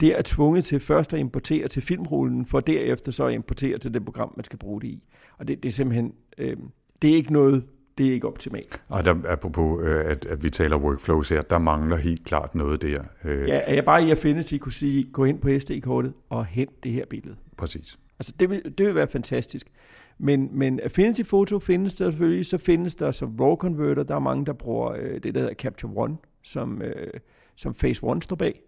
det er tvunget til først at importere til filmrullen, for derefter så at importere til det program, man skal bruge det i. Og det er simpelthen... det er ikke noget... Det er ikke optimalt. Og der, apropos, at vi taler workflows her, der mangler helt klart noget der. Ja, at jeg bare i Affinity kunne sige, gå ind på SD-kortet og hent det her billede. Præcis. Altså, det vil være fantastisk. Men Affinity Photo findes der selvfølgelig, så findes der som RAW Converter, der er mange, der bruger det, der hedder Capture One, som Phase One står bag.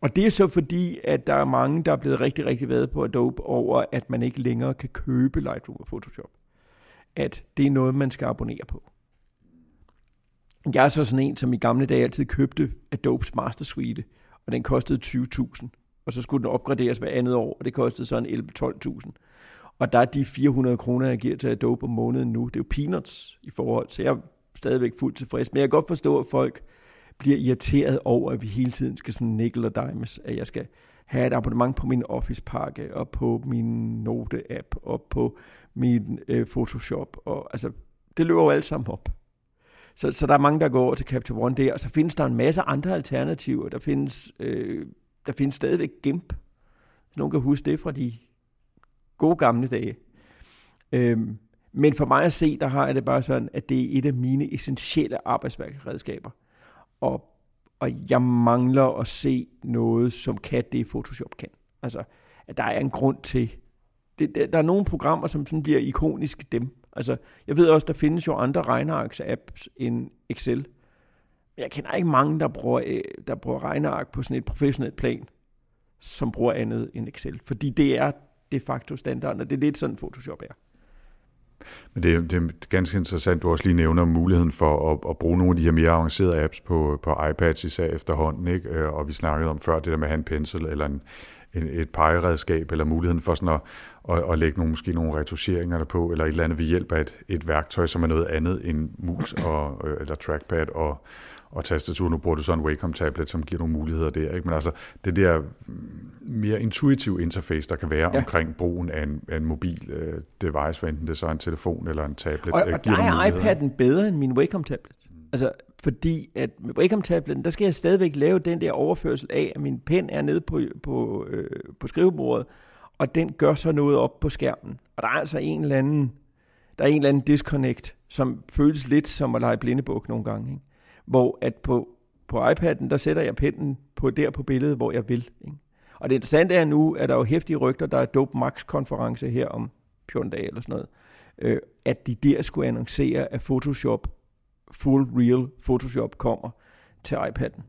Og det er så fordi, at der er mange, der er blevet rigtig, rigtig vred på Adobe over, at man ikke længere kan købe Lightroom og Photoshop. At det er noget, man skal abonnere på. Jeg er så sådan en, som i gamle dage altid købte Adobes Master Suite, og den kostede 20.000, og så skulle den opgraderes hver andet år, og det kostede sådan 11-12.000. Og der er de 400 kroner, jeg giver til Adobe om måneden nu, det er jo peanuts i forhold, så jeg er stadigvæk fuldt tilfreds. Men jeg kan godt forstå, at folk bliver irriteret over, at vi hele tiden skal sådan nickel og dimes, at jeg skal have et abonnement på min Office-pakke, og på min Note-app, og på min Photoshop, og altså, det løber jo alle sammen op. Så der er mange, der går over til Capture One der, og så findes der en masse andre alternativer. Der findes stadigvæk GIMP. Nogen kan huske det fra de gode gamle dage. Men for mig at se, der har jeg det bare sådan, at det er et af mine essentielle arbejdsredskaber. Og jeg mangler at se noget, som kan det, Photoshop kan. Altså, at der er en grund til... Der er nogle programmer, som sådan bliver ikoniske dem. Altså, jeg ved også, der findes jo andre regnearks-apps end Excel. Jeg kender ikke mange, der bruger regneark på sådan et professionelt plan, som bruger andet end Excel. Fordi det er de facto standarden, og det er lidt sådan, Photoshop er. Men det er ganske interessant, du også lige nævner muligheden for at bruge nogle af de her mere avancerede apps på iPads, især efterhånden, ikke? Og vi snakkede om før det der med at have en pensel eller et pegeredskab, eller muligheden for sådan at lægge måske nogle retuscheringer derpå, eller et eller andet ved hjælp af et værktøj, som er noget andet end mus eller trackpad og tastatur. Nu bruger du så en Wacom-tablet, som giver nogle muligheder der, ikke? Men altså, det der mere intuitive interface, der kan være omkring brugen af en mobil device, for enten det så er en telefon eller en tablet. Og der er iPad'en bedre end min Wacom-tablet. Altså, fordi at med Wacom-tabletten, der skal jeg stadigvæk lave den der overførsel af, at min pen er nede på skrivebordet, og den gør så noget op på skærmen. Og der er altså en eller anden disconnect, som føles lidt som at lege blindebuk nogle gange, ikke? Hvor at på iPad'en, der sætter jeg pennen på billedet, hvor jeg vil, ikke? Og det interessante er nu, at der er jo heftige rygter, der er Adobe Max-konference her om 14 dage eller sådan noget, at de der skulle annoncere, at Photoshop, full real Photoshop kommer til iPad'en.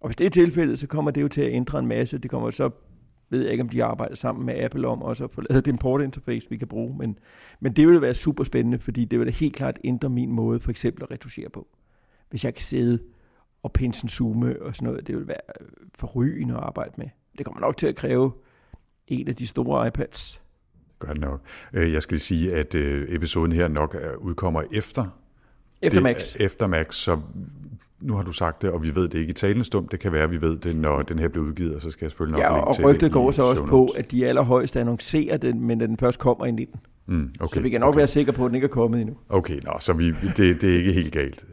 Og hvis det er tilfældet, så kommer det jo til at ændre en masse. Det kommer så ved jeg ikke, om de arbejder sammen med Apple om også at få lavet et importinterface, vi kan bruge. Men det vil være super spændende, fordi det vil da helt klart ændre min måde for eksempel at retusere på. Hvis jeg kan sidde og pinsen zoome og sådan noget, det vil være forrygende at arbejde med. Det kommer nok til at kræve en af de store iPads. Godt nok. Jeg skal sige, at episoden her nok udkommer efter Max, så nu har du sagt det, og vi ved det ikke i talende stund. Det kan være, at vi ved det, når den her bliver udgivet, og så skal jeg selvfølgelig nok længe til det. Ja, og rygtet går så også på, at de allerhøjeste annoncerer den, men den først kommer i 19. Okay, så vi kan nok være sikre på, at den ikke er kommet endnu. Okay, så det er ikke helt galt.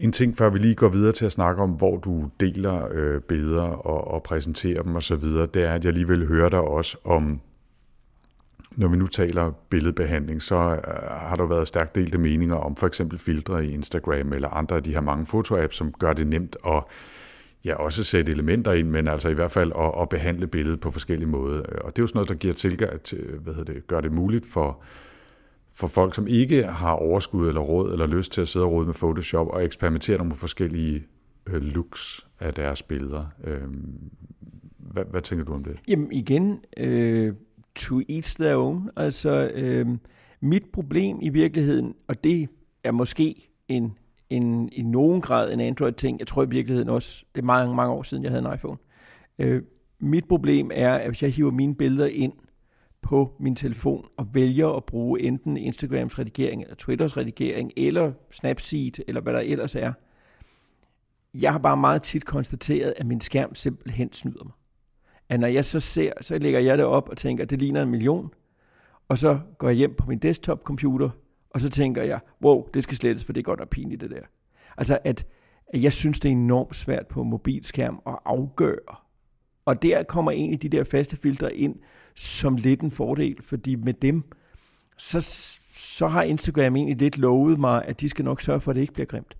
En ting, før vi lige går videre til at snakke om, hvor du deler billeder og præsenterer dem osv., det er, at jeg lige vil høre dig også om, når vi nu taler billedbehandling, så har der været stærkt delte meninger om for eksempel filtre i Instagram eller andre af de her mange fotoapps, som gør det nemt at også sætte elementer ind, men altså i hvert fald at behandle billedet på forskellige måder. Og det er jo sådan noget, der giver gør det muligt for folk, som ikke har overskud eller råd eller lyst til at sidde og rode med Photoshop og eksperimentere med forskellige looks af deres billeder. Hvad tænker du om det? Jamen igen, to each their own. Altså, mit problem i virkeligheden, og det er måske i nogen grad en Android-ting, jeg tror i virkeligheden også, det er mange, mange år siden, jeg havde en iPhone. Mit problem er, at hvis jeg hiver mine billeder ind på min telefon og vælger at bruge enten Instagrams redigering, eller Twitters redigering, eller Snapseed, eller hvad der ellers er, jeg har bare meget tit konstateret, at min skærm simpelthen snyder mig. At når jeg så ser, så lægger jeg det op og tænker, at det ligner 1 million, og så går jeg hjem på min desktop-computer, og så tænker jeg, wow, det skal slettes, for det er godt og pinligt det der. Altså at jeg synes, det er enormt svært på mobilskærm at afgøre. Og der kommer egentlig de der faste filtre ind som lidt en fordel, fordi med dem, så har Instagram egentlig lidt lovet mig, at de skal nok sørge for, at det ikke bliver grimt.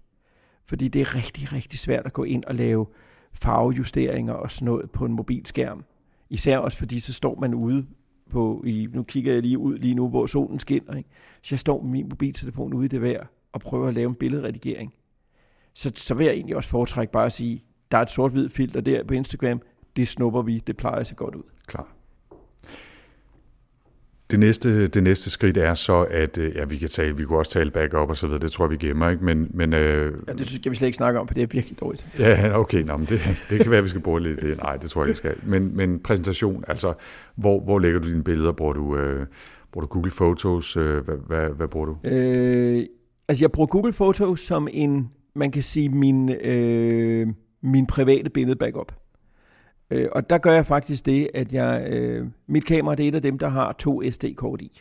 Fordi det er rigtig, rigtig svært at gå ind og lave farvejusteringer og sådan noget på en mobilskærm. Især også fordi, så står man ude nu kigger jeg lige ud lige nu, hvor solen skinner, ikke? Så jeg står med min mobiltelefon ude i det vejr og prøver at lave en billedredigering. Så vil jeg egentlig også foretrække bare at sige, der er et sort-hvid filter der på Instagram, det snupper vi, det plejer så godt ud. Klar. Det næste skridt er så, at vi kunne også tale backup og så videre. Det tror vi gemmer, ikke? Men det synes jeg, vi slet ikke snakker om, for det er virkelig dårligt. Ja, okay, det kan være, vi skal bruge lidt det. Nej, det tror jeg ikke skal. Men præsentation, altså hvor lægger du dine billeder? Bruger du Google Photos? Hvad bruger du? Jeg bruger Google Photos som en, man kan sige min private billedbackup. Og der gør jeg faktisk det, at mit kamera, det er et af dem, der har 2 SD-kort i.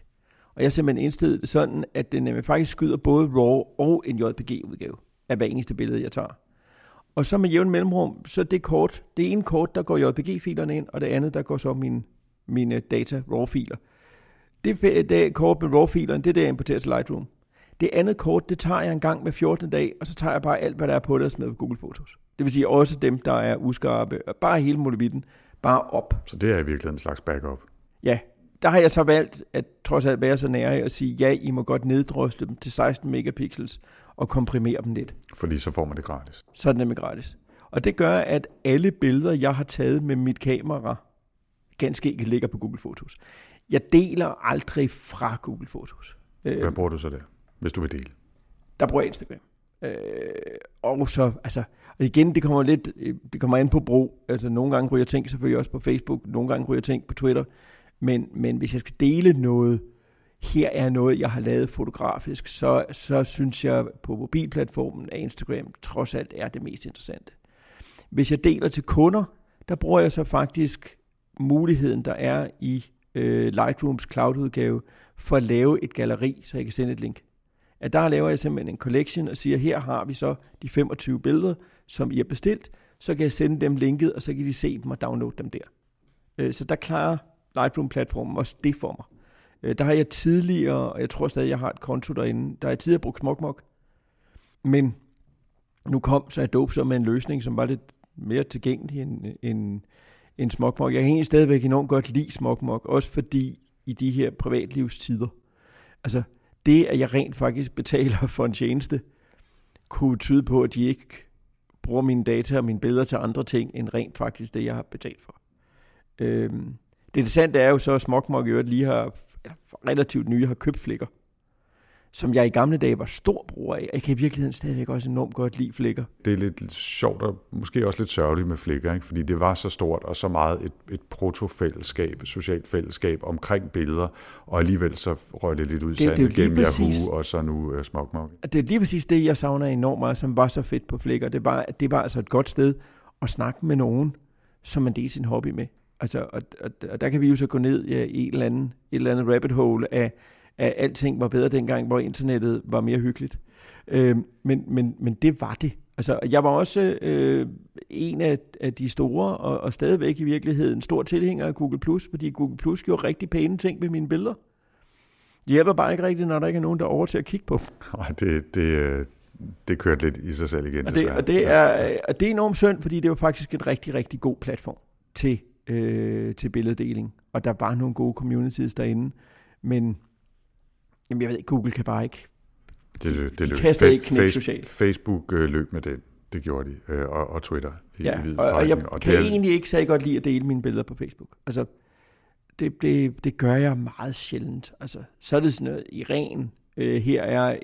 Og jeg har simpelthen indstillet det sådan, at den faktisk skyder både RAW og en JPG-udgave af hver eneste billede, jeg tager. Og så med jævn mellemrum, så det ene kort, der går JPG-filerne ind, og det andet, der går så mine data RAW-filer. Det kort med RAW-filerne, det er det, jeg importerer til Lightroom. Det andet kort, det tager jeg en gang med 14 dage, og så tager jeg bare alt, hvad der er på det, og smider på Google Fotos. Det vil sige også dem, der er uskarpe, og bare hele molevitten, bare op. Så det er i virkeligheden en slags backup? Ja, der har jeg så valgt at trods alt være så nære og sige, ja, I må godt neddrosle dem til 16 megapixels og komprimere dem lidt. Fordi så får man det gratis? Så er det nemlig gratis. Og det gør, at alle billeder, jeg har taget med mit kamera, ganske ikke ligger på Google Fotos. Jeg deler aldrig fra Google Fotos. Hvad bruger du så der, hvis du vil dele? Der bruger jeg Instagram. Og så, altså, og igen, det kommer an på brug. Altså, nogle gange ryger jeg ting selvfølgelig også på Facebook, nogle gange ryger jeg ting på Twitter, men hvis jeg skal dele noget, her er noget, jeg har lavet fotografisk, så synes jeg på mobilplatformen af Instagram trods alt er det mest interessante. Hvis jeg deler til kunder, der bruger jeg så faktisk muligheden, der er i Lightrooms cloud-udgave for at lave et galleri, så jeg kan sende et link. At der laver jeg simpelthen en collection og siger, her har vi så de 25 billeder, som I har bestilt, så kan jeg sende dem linket, og så kan de se dem og downloade dem der. Så der klarer Lightroom-platformen også det for mig. Der har jeg tidligere, og jeg tror stadig, jeg har et konto derinde, der har jeg tidligere brugt SmokMok, men nu kom så Adobe så med en løsning, som var lidt mere tilgængelig end SmokMok. Jeg kan egentlig stadigvæk enormt godt lide SmokMok, også fordi i de her privatlivstider, altså det, at jeg rent faktisk betaler for en tjeneste, kunne tyde på, at de ikke bruger mine data og mine billeder til andre ting, end rent faktisk det, jeg har betalt for. Det interessante er jo så, at Smokestack i øvrigt lige har, relativt nye, har købt Flickr, som jeg i gamle dage var stor bruger af. Jeg kan i virkeligheden stadigvæk også enormt godt lide Flickr. Det er lidt sjovt og måske også lidt sørgeligt med Flickr, ikke? Fordi det var så stort og så meget et protofællesskab, et socialt fællesskab omkring billeder, og alligevel så røg det lidt ud i sandet gennem Yahoo og så nu Smokestack. Det er lige præcis det, jeg savner enormt meget, som var så fedt på Flickr. Det var altså et godt sted at snakke med nogen, som man delte sin hobby med. Altså, og der kan vi jo så gå ned i et eller andet rabbit hole af alting var bedre dengang, hvor internettet var mere hyggeligt. Men det var det. Altså, jeg var også en af de store, og stadigvæk i virkeligheden stor tilhænger af Google Plus, fordi Google Plus gjorde rigtig pæne ting ved mine billeder. Det hjælper bare ikke rigtigt, når der ikke er nogen, der er over til at kigge på. Det kørte lidt i sig selv igen, desværre. Og det er enormt synd, fordi det var faktisk en rigtig, rigtig god platform til billeddeling. Og der var nogle gode communities derinde, men jeg ved ikke, Google kan bare ikke. Det løb. Facebook løb med det. Det gjorde de. Og Twitter i vid strækning. Jeg kan egentlig ikke særlig godt lide at dele mine billeder på Facebook. Altså, det gør jeg meget sjældent. Altså, så er det sådan noget i ren. Her er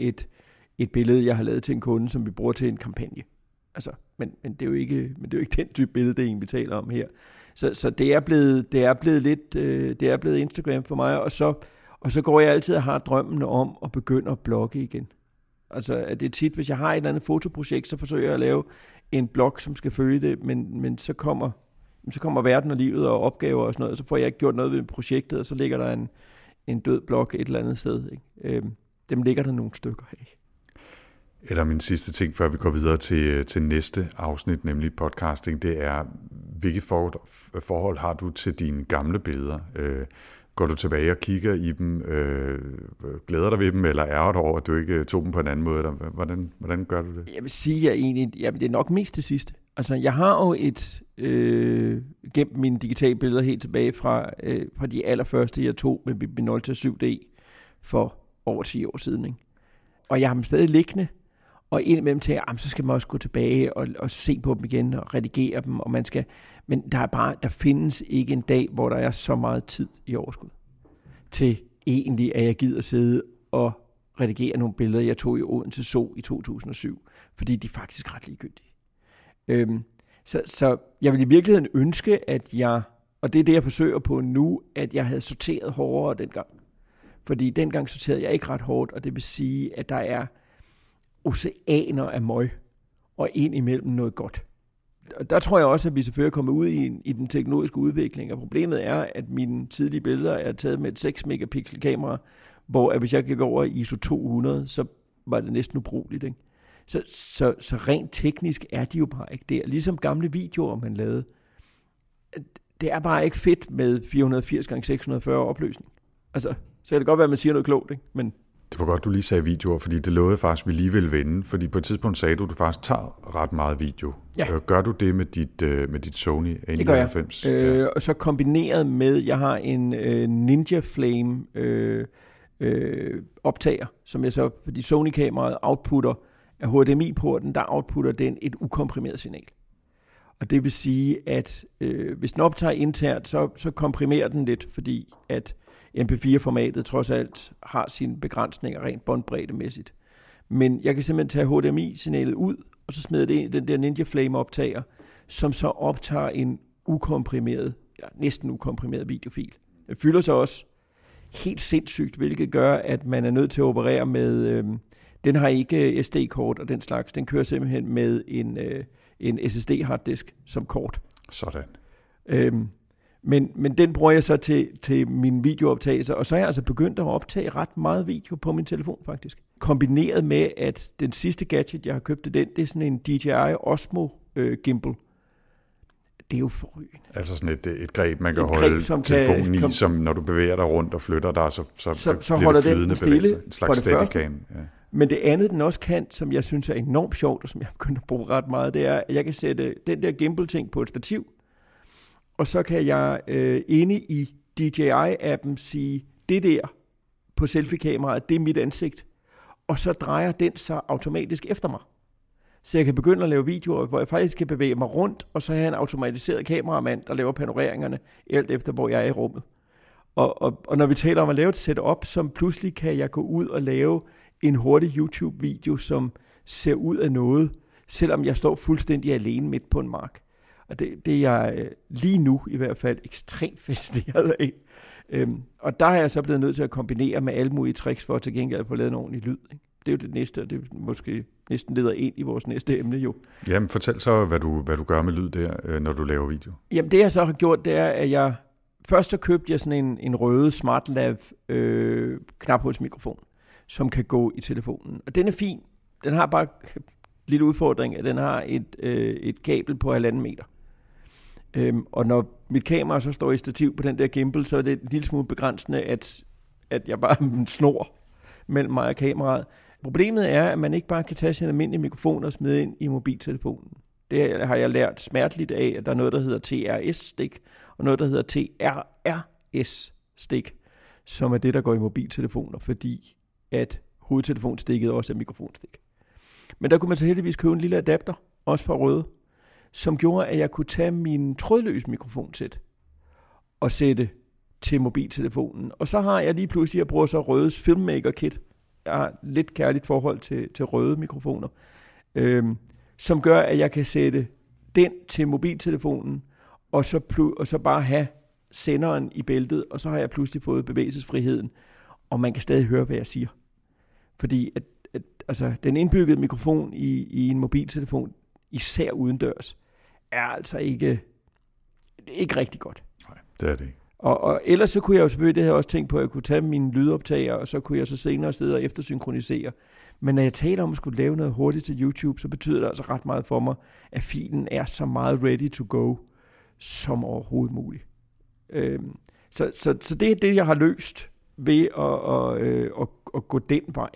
et billede, jeg har lavet til en kunde, som vi bruger til en kampagne. Altså, men det er jo ikke, den type billeddeling, vi taler om her. Så det er blevet Instagram for mig, og så går jeg altid og har drømmen om at begynde at blogge igen. Altså, at det er tit, hvis jeg har et eller andet fotoprojekt, så forsøger jeg at lave en blog, som skal følge det, men så kommer verden og livet og opgaver og sådan noget, og så får jeg ikke gjort noget ved projektet, og så ligger der en død blog et eller andet sted. Ikke? Dem ligger der nogle stykker af. Eller min sidste ting, før vi går videre til næste afsnit, nemlig podcasting, det er, hvilke forhold har du til dine gamle billeder? Går du tilbage og kigger i dem, glæder dig ved dem, eller ærger dig over, at du ikke tog dem på en anden måde? Eller hvordan gør du det? Jeg vil sige, at det er nok mest det sidste. Altså, jeg har jo gemt mine digitale billeder helt tilbage fra de allerførste, jeg tog med Minolta 7D for over 10 år siden. Ikke? Og jeg har dem stadig liggende, og indimellem tænker jeg, så skal man også gå tilbage og se på dem igen og redigere dem, og man skal. Men der findes ikke en dag, hvor der er så meget tid i overskud til egentlig, at jeg gider sidde og redigere nogle billeder, jeg tog i Odense Zoo i 2007, fordi de er faktisk ret ligegyldige. Så jeg ville i virkeligheden ønske, at jeg, og det er det, jeg forsøger på nu, at jeg havde sorteret hårdere dengang. Fordi dengang sorterede jeg ikke ret hårdt, og det vil sige, at der er oceaner af møg, og ind imellem noget godt. Og der tror jeg også, at vi selvfølgelig kommer ud i den teknologiske udvikling, og problemet er, at mine tidlige billeder er taget med et 6 megapixel kamera, hvor at hvis jeg gik over i ISO 200, så var det næsten ubrugeligt. Ikke? Så rent teknisk er de jo bare ikke der. Ligesom gamle videoer, man lavede. Det er bare ikke fedt med 480x640 opløsning. Altså, så kan det godt være, at man siger noget klogt, ikke? Men det var godt, du lige sagde videoer, fordi det lovede faktisk, vi lige ville vende. Fordi på et tidspunkt sagde du faktisk tager ret meget video. Ja. Gør du det med dit Sony A99? Det gør jeg. Og så kombineret med, jeg har en Ninja Flame optager, som jeg så, fordi Sony-kameraet outputter af HDMI-porten, der outputter den et ukomprimeret signal. Og det vil sige, at hvis den optager internt, så komprimerer den lidt, fordi at MP4-formatet trods alt har sine begrænsninger rent båndbreddemæssigt. Men jeg kan simpelthen tage HDMI-signalet ud, og så smide det ind i den der Ninja Flame-optager, som så optager en ukomprimeret, næsten ukomprimeret videofil. Den fylder så også helt sindssygt, hvilket gør, at man er nødt til at operere med. Den har ikke SD-kort og den slags. Den kører simpelthen med en SSD-harddisk som kort. Sådan. Men den bruger jeg så til mine videooptagelser, og så er jeg altså begyndt at optage ret meget video på min telefon faktisk. Kombineret med, at den sidste gadget, jeg har købt til den, det er sådan en DJI Osmo gimbal. Det er jo forrygende. Altså sådan et greb, man kan holde telefonen i, som når du bevæger dig rundt og flytter dig, så bliver det flydende bevægelse. En slags steadicam. Ja. Men det andet, den også kan, som jeg synes er enormt sjovt, og som jeg har begyndt at bruge ret meget, det er, at jeg kan sætte den der gimbal-ting på et stativ, og så kan jeg inde i DJI-appen sige, det der på selfie-kameraet, det er mit ansigt. Og så drejer den sig automatisk efter mig. så jeg kan begynde at lave videoer, hvor jeg faktisk kan bevæge mig rundt, og så have en automatiseret kameramand, der laver panoreringerne, alt efter hvor jeg er i rummet. Og når vi taler om at lave et setup, så pludselig kan jeg gå ud og lave en hurtig YouTube-video, som ser ud af noget, selvom jeg står fuldstændig alene midt på en mark. Og det er jeg lige nu i hvert fald ekstremt fascineret af. Og der har jeg så blevet nødt til at kombinere med alle mulige tricks for at til gengæld få lavet en ordentlig lyd. Ikke? Det er jo det næste, og det måske næsten leder ind i vores næste emne jo. Jamen fortæl så, hvad du gør med lyd der, når du laver video. Jamen det jeg så har gjort, det er, at jeg først så købte jeg sådan en røde SmartLav knaphulsmikrofon, som kan gå i telefonen. Og den er fin. Den har bare lidt udfordring, at den har et kabel på 1,5 meter. Og når mit kamera så står i stativ på den der gimbal, så er det en lille smule begrænsende, at jeg bare snor mellem mig og kameraet. Problemet er, at man ikke bare kan tage sin almindelige mikrofon og smide ind i mobiltelefonen. Det har jeg lært smerteligt af, at der er noget, der hedder TRS-stik, og noget, der hedder TRRS-stik, som er det, der går i mobiltelefoner, fordi at hovedtelefonstikket også er mikrofonstik. Men der kunne man så heldigvis købe en lille adapter, også fra Røde, som gjorde, at jeg kunne tage min trådløse mikrofonsæt og sætte til mobiltelefonen. Og så har jeg lige pludselig, jeg bruger så Rødes Filmmaker-kit. Jeg har lidt kærligt forhold til Røde mikrofoner, som gør, at jeg kan sætte den til mobiltelefonen, og så bare have senderen i bæltet, og så har jeg pludselig fået bevægelsesfriheden, og man kan stadig høre, hvad jeg siger. Fordi at den indbyggede mikrofon i en mobiltelefon, især udendørs, er altså ikke rigtig godt. Nej, det er det ikke. Og ellers så kunne jeg jo selvfølgelig, det havde jeg også tænkt på, at jeg kunne tage mine lydoptager, og så kunne jeg så senere sidde og eftersynkronisere. Men når jeg taler om at skulle lave noget hurtigt til YouTube, så betyder det altså ret meget for mig, at filen er så meget ready to go, som overhovedet muligt. Så det er det, jeg har løst ved at gå den vej.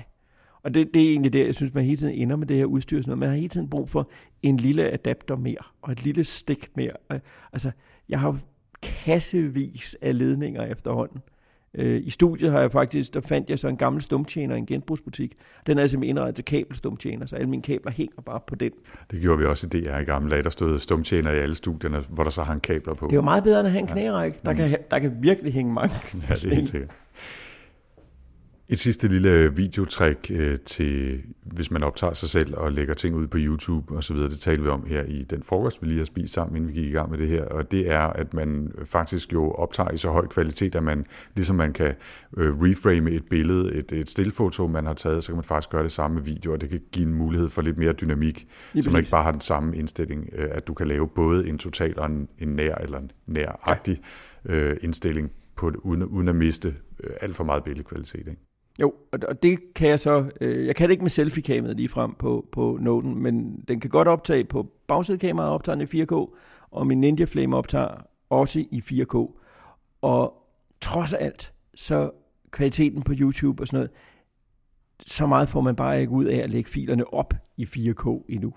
Og det er egentlig det, jeg synes, man hele tiden ender med det her udstyr. Sådan noget. Man har hele tiden brug for en lille adapter mere, og et lille stik mere. Altså, jeg har kassevis af ledninger efterhånden. I studiet har jeg faktisk, der fandt jeg så en gammel stumtjener i en genbrugsbutik. Den er simpelthen indrettet til kabelstumtjener, så alle mine kabler hænger bare på den. Det gjorde vi også i DR i gamle dage, der stod stumtjener i alle studierne, hvor der så hang kabler på. Det er jo meget bedre end at have en knærække. Der kan virkelig hænge mange. Ja, det er helt sikkert. Et sidste lille videotrik til, hvis man optager sig selv og lægger ting ud på YouTube osv., det talte vi om her i den frokost, vi lige har spist sammen, inden vi gik i gang med det her, og det er, at man faktisk jo optager i så høj kvalitet, at man ligesom man kan reframe et billede, et stillfoto, man har taget, så kan man faktisk gøre det samme med video, og det kan give en mulighed for lidt mere dynamik, ja, så man ikke bare har den samme indstilling, at du kan lave både en total og en nær eller en næragtig indstilling, på det, uden at miste alt for meget billedkvalitet, ikke? Jo, og det kan jeg så... jeg kan det ikke med selfie-kameraet lige frem på Noten, men den kan godt optage på bagsidekameraet, optager den i 4K, og min Ninja Flame optager også i 4K. Og trods alt, så kvaliteten på YouTube og sådan noget, så meget får man bare ikke ud af at lægge filerne op i 4K endnu.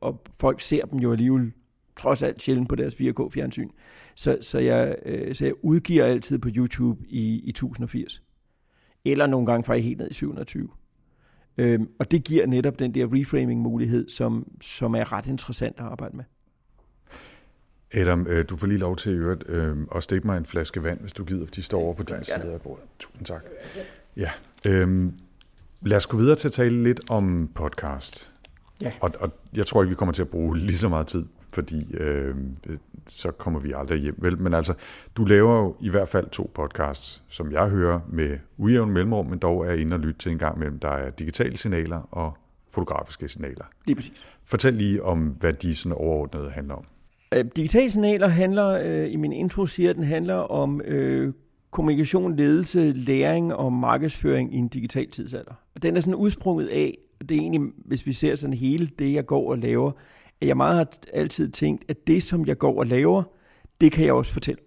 Og folk ser dem jo alligevel trods alt sjældent på deres 4K-fjernsyn. Så jeg udgiver altid på YouTube i 1080. Eller nogle gange faktisk helt ned i 720. Og det giver netop den der reframing-mulighed, som er ret interessant at arbejde med. Adam, du får lige lov til i øvrigt at stikke mig en flaske vand, hvis du gider, for de står over på din side af bordet. Tusind tak. Ja. Lad os gå videre til at tale lidt om podcast. Ja. Og jeg tror ikke, vi kommer til at bruge lige så meget tid, fordi så kommer vi aldrig hjem, vel? Men altså, du laver jo i hvert fald 2 podcasts, som jeg hører med ujævn mellemrum, men dog er inde og lytte til en gang mellem. Der er digitale signaler og fotografiske signaler. Lige præcis. Fortæl lige om, hvad de sådan overordnet handler om. Digitale signaler handler, i min intro siger, at den handler om kommunikation, ledelse, læring og markedsføring i en digital tidsalder. Og den er sådan udsprunget af, og det er egentlig, hvis vi ser sådan hele det, jeg går og laver, at jeg meget har altid tænkt, at det, som jeg går og laver, det kan jeg også fortælle.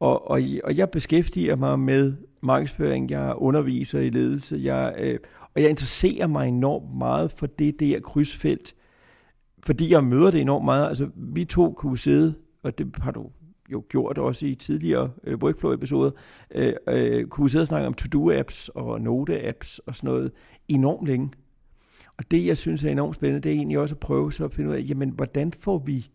Og jeg beskæftiger mig med markedsføring, jeg underviser i ledelse, og jeg interesserer mig enormt meget for det der krydsfelt, fordi jeg møder det enormt meget. Altså, vi 2 kunne sidde, og det har du jo gjort også i tidligere workflow-episoder, kunne sidde og snakke om to-do-apps og note-apps og sådan noget enormt længe. Og det, jeg synes er enormt spændende, det er egentlig også at prøve så at finde ud af, jamen, hvordan får vi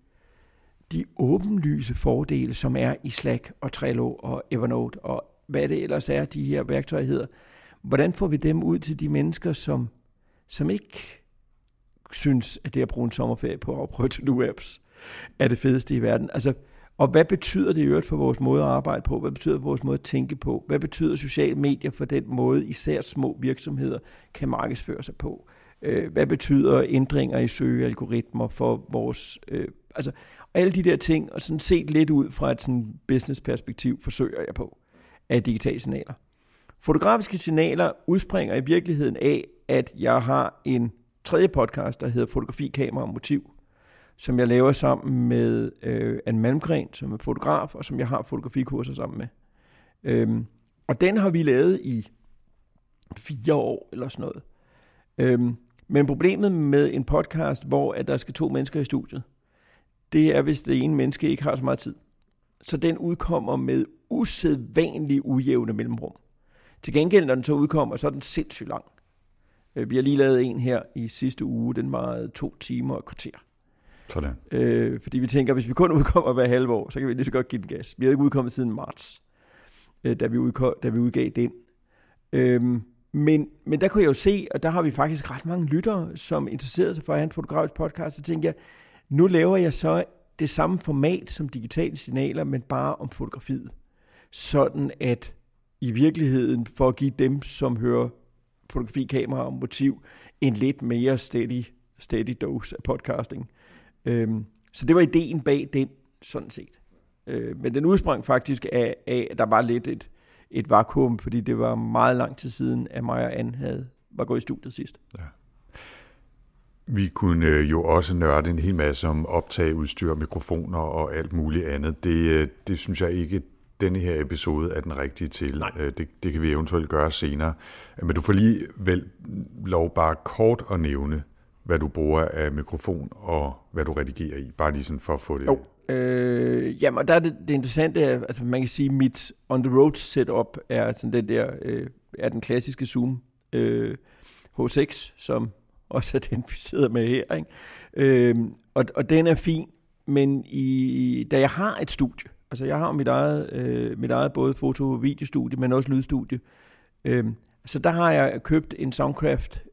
de åbenlyse fordele, som er i Slack og Trello og Evernote, og hvad det ellers er, de her værktøjer hedder. Hvordan får vi dem ud til de mennesker, som ikke synes, at det at bruge en sommerferie på at prøve to-do-apps er det fedeste i verden? Altså, og hvad betyder det i øvrigt for vores måde at arbejde på? Hvad betyder vores måde at tænke på? Hvad betyder sociale medier for den måde, især små virksomheder kan markedsføre sig på? Hvad betyder ændringer i søgealgoritmer for vores... altså, alle de der ting, og sådan set lidt ud fra et sådan business-perspektiv, forsøger jeg på af digitale signaler. Fotografiske signaler udspringer i virkeligheden af, at jeg har en tredje podcast, der hedder Fotografi, Kamera og Motiv, som jeg laver sammen med Anne Malmgren, som er fotograf, og som jeg har fotografikurser sammen med. Og den har vi lavet i 4 år eller sådan noget. Men problemet med en podcast, hvor at der skal 2 mennesker i studiet, det er, hvis det ene menneske ikke har så meget tid. Så den udkommer med usædvanlige ujævne mellemrum. Til gengæld, når den så udkommer, så er den sindssygt lang. Vi har lige lavet en her i sidste uge, den var 2 timer og kvarter. Sådan. Fordi vi tænker, hvis vi kun udkommer hver halve år, så kan vi lige så godt give den gas. Vi har ikke udkommet siden marts, da vi udgav den. Men der kunne jeg jo se, og der har vi faktisk ret mange lyttere, som interesserede sig for at have en fotografisk podcast, så tænkte jeg, nu laver jeg så det samme format som digitale signaler, men bare om fotografiet. Sådan at i virkeligheden, for at give dem, som hører fotografi, kamera og motiv, en lidt mere steady dose af podcasting. Så det var ideen bag den, sådan set. Men den udsprang faktisk af at der var lidt et vakuum, fordi det var meget lang tid siden, at mig og Anne var gået i studiet sidst. Ja. Vi kunne jo også nørde en hel masse om optageudstyr, mikrofoner og alt muligt andet. Det synes jeg ikke, denne her episode er den rigtige til. Det kan vi eventuelt gøre senere. Men du får lige vel lov bare kort at nævne, hvad du bruger af mikrofon og hvad du redigerer i. Bare lige sådan for at få det. Jamen, og der er det interessante, altså man kan sige, mit on-the-road setup er sådan den der, er den klassiske Zoom H6, som også er den, vi sidder med her. Ikke? Og den er fin, men da jeg har et studie, altså jeg har mit eget både foto- og videostudie, men også lydstudie, så der har jeg købt en Soundcraft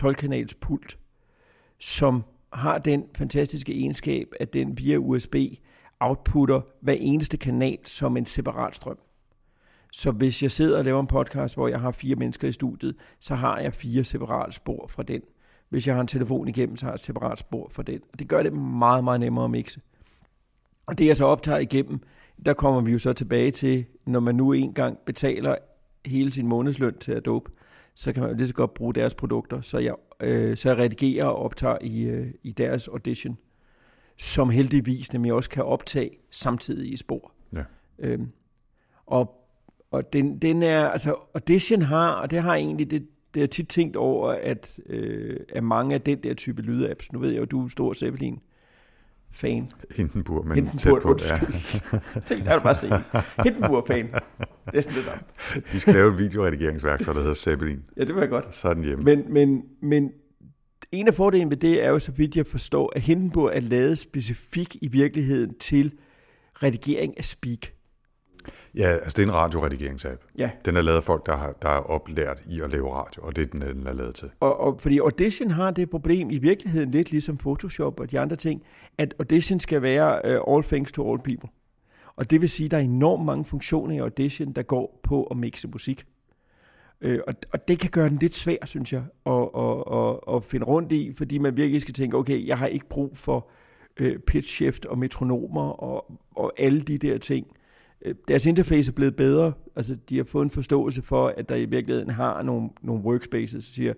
12-kanals pult, som har den fantastiske egenskab, at den via USB outputter hver eneste kanal som en separat strøm. Så hvis jeg sidder og laver en podcast, hvor jeg har 4 mennesker i studiet, så har jeg 4 separate spor fra den. Hvis jeg har en telefon igennem, så har jeg et separat spor fra den. Og det gør det meget, meget nemmere at mixe. Og det jeg så optager igennem, der kommer vi jo så tilbage til, når man nu engang betaler hele sin månedsløn til Adobe, så kan man jo lige så godt bruge deres produkter. Så jeg redigerer og optager i deres Audition, som heldigvis nemlig også kan optage samtidig i spor. Ja. Og den er, altså Audition har, og det har egentlig, det har tit tænkt over, at mange af den der type lydapps, nu ved jeg jo, du er stor Zeppelin-fan. Hindenburg, men Hindenburg, tæt på, ja. Tænk, der er du bare set. Hindenburg-fan. Næsten det samme. De skal lave et videoredigeringsværktøj, der hedder Zeppelin. Ja, det var godt. Sådan hjemme. Men en af fordelen ved det er jo, så vidt jeg forstår, at Hindenburg er lavet specifikt i virkeligheden til redigering af speak. Ja, altså det er en radioredigerings-app. Ja. Den er lavet af folk, der er oplært i at lave radio, og det er den er lavet til. Og fordi Audition har det problem i virkeligheden lidt ligesom Photoshop og de andre ting, at Audition skal være all things to all people. Og det vil sige, at der er enormt mange funktioner i Audition, der går på at mixe musik. Og det kan gøre den lidt svær, synes jeg, at finde rundt i, fordi man virkelig skal tænke, okay, jeg har ikke brug for pitch shift og metronomer og alle de der ting. Deres interface er blevet bedre, altså de har fået en forståelse for, at der i virkeligheden har nogle workspaces, der siger,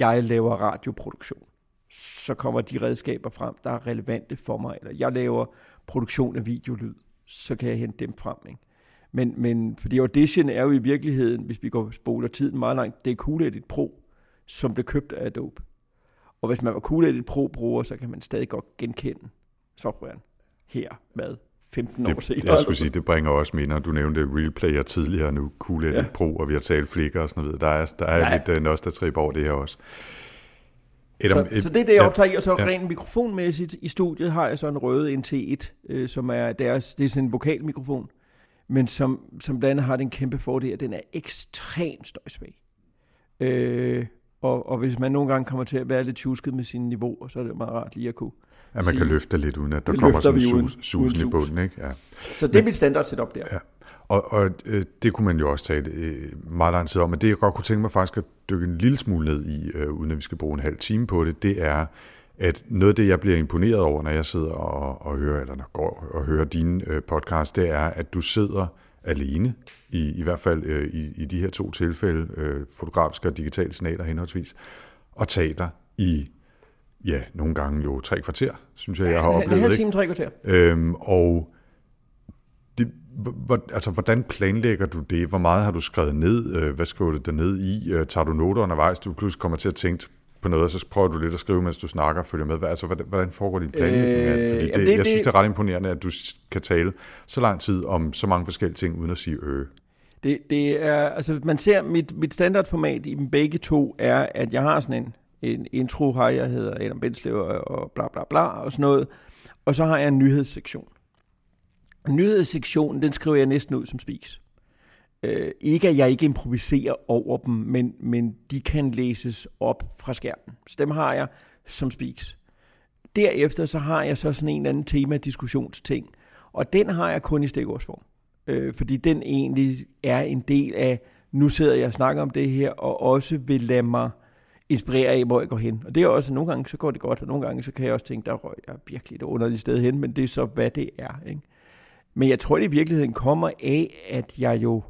jeg laver radioproduktion. Så kommer de redskaber frem, der er relevante for mig, eller jeg laver produktion af videolyd, så kan jeg hente dem frem. Ikke? Men fordi Audition er jo i virkeligheden, hvis vi spoler tiden meget langt, det er Cool Edit Pro, som blev købt af Adobe. Og hvis man var Cool Edit Pro-bruger, så kan man stadig godt genkende softwaren her med 15 år senere. Jeg skulle sige, det bringer også minder. Du nævnte RealPlayer tidligere, nu Cool Edit Pro, og vi har talt Flickr og sådan noget. Der er lidt nostalgi over det her også. Så det er det, jeg optager i, og så rent mikrofonmæssigt i studiet har jeg så en Røde NT1, som er deres, det er sådan en vokalmikrofon, men som blandt andet har den kæmpe fordel, at den er ekstremt støjsvag. Og hvis man nogle gange kommer til at være lidt tjusket med sine niveauer, så er det jo meget rart lige at kunne man sige, kan løfte lidt, uden at der kommer sådan en susen i bunden. Ikke? Ja. Så det er mit standard setup der. Ja. Og det kunne man jo også tale meget lang tid om, men det jeg godt kunne tænke mig faktisk at dykke en lille smule ned i, uden at vi skal bruge en halv time på det, det er, at noget af det, jeg bliver imponeret over, når jeg sidder og hører, eller når går og hører dine podcast, det er, at du sidder alene, i hvert fald i de her to tilfælde, fotografiske og digitale signaler henholdsvis, og taler i, ja, nogle gange jo 3 kvarter, synes jeg har oplevet. En halv time, 3 kvarter. Og det, altså, hvordan planlægger du det? Hvor meget har du skrevet ned? Hvad skriver du derned i? Tager du noter undervejs? Du pludselig kommer til at tænke på noget, og så prøver du lidt at skrive, mens du snakker og følger med. Altså, hvordan foregår din planlægning? Jeg synes, det er ret imponerende, at du kan tale så lang tid om så mange forskellige ting, uden at sige Det er, altså, man ser mit standardformat i dem begge to er, at jeg har sådan en intro, jeg hedder Adam Bindslev og bla bla bla og sådan noget. Og så har jeg en nyhedssektion. Nyhedssektionen, den skriver jeg næsten ud som speaks. Ikke at jeg ikke improviserer over dem, men de kan læses op fra skærmen. Så dem har jeg som speaks. Derefter så har jeg så sådan en eller anden tema-diskussionsting, og den har jeg kun i stikordsform. Fordi den egentlig er en del af, nu sidder jeg og snakker om det her, og også vil lade mig inspirere af, hvor jeg går hen. Og det er også, nogle gange så går det godt, og nogle gange så kan jeg også tænke, der røg jeg virkelig et underligt sted hen, men det er så, hvad det er, ikke? Men jeg tror, det i virkeligheden kommer af, at jeg jo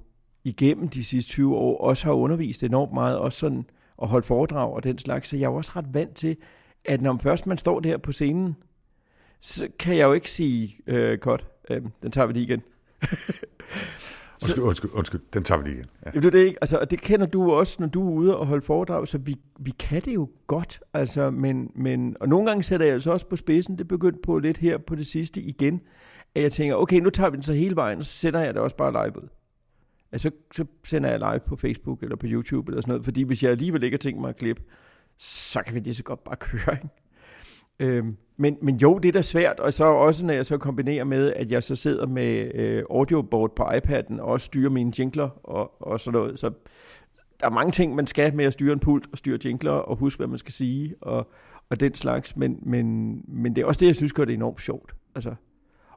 igennem de sidste 20 år også har undervist enormt meget, også sådan at holde foredrag og den slags, så jeg er også ret vant til, at når først man står der på scenen, så kan jeg jo ikke sige, den tager vi lige igen. Undskyld, den tager vi lige igen. Ja. Det er ikke, altså, og det kender du også, når du er ude og holde foredrag, så vi kan det jo godt, altså, men, og nogle gange sætter jeg altså også på spidsen, det begyndte på lidt her på det sidste igen, at jeg tænker, okay, nu tager vi den så hele vejen, og så sender jeg det også bare live ud. Altså, så sender jeg live på Facebook eller på YouTube eller sådan noget, fordi hvis jeg alligevel ikke har tænkt mig at klippe, så kan vi lige så godt bare køre, ikke? Men jo, det er da svært, og så også når jeg så kombinerer med, at jeg så sidder med audioboard på iPad'en og også styrer mine jingler og sådan noget, så der er mange ting, man skal med at styre en pult og styre jingler og huske, hvad man skal sige og den slags, men det er også det, jeg synes gør det enormt sjovt, altså.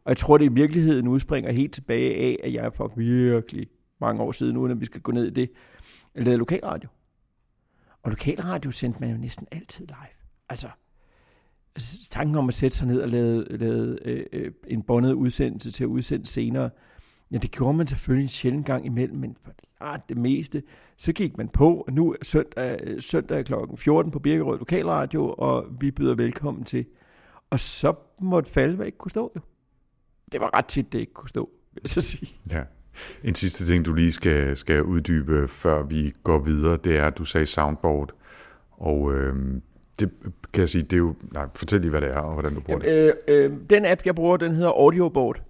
Og jeg tror, det i virkeligheden udspringer helt tilbage af, at jeg for virkelig mange år siden, uden at vi skal gå ned i det, lavede lokalradio. Og lokalradio sendte man jo næsten altid live. Altså, tanken om at sætte sig ned og lave en båndet udsendelse til at udsende senere, ja, det gjorde man selvfølgelig en sjældent gang imellem, men for det meste, så gik man på, og nu er søndag kl. 14 på Birkerød Lokalradio, og vi byder velkommen til. Og så måtte falde, hvad ikke kunne stå jo. Det var ret tit, det ikke kunne stå, vil jeg så sige. Ja. En sidste ting, du lige skal uddybe, før vi går videre, det er, at du sagde soundboard. Og det kan jeg sige, det er jo... Nej, fortæl lige, hvad det er, og hvordan du bruger det. Den app, jeg bruger, den hedder Audioboard,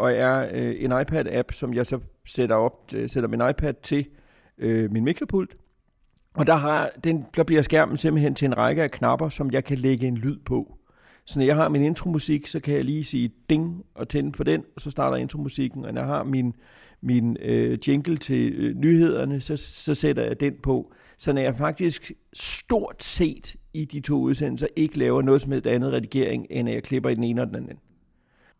og er en iPad-app, som jeg så sætter min iPad til min mikropult. Og der bliver skærmen simpelthen til en række af knapper, som jeg kan lægge en lyd på. Så når jeg har min intromusik, så kan jeg lige sige ding og tænde for den, og så starter intromusikken. Og når jeg har min jingle til nyhederne, så sætter jeg den på. Så når jeg faktisk stort set i de to udsendelser ikke laver noget som helst andet redigering, end at jeg klipper i den ene og den anden.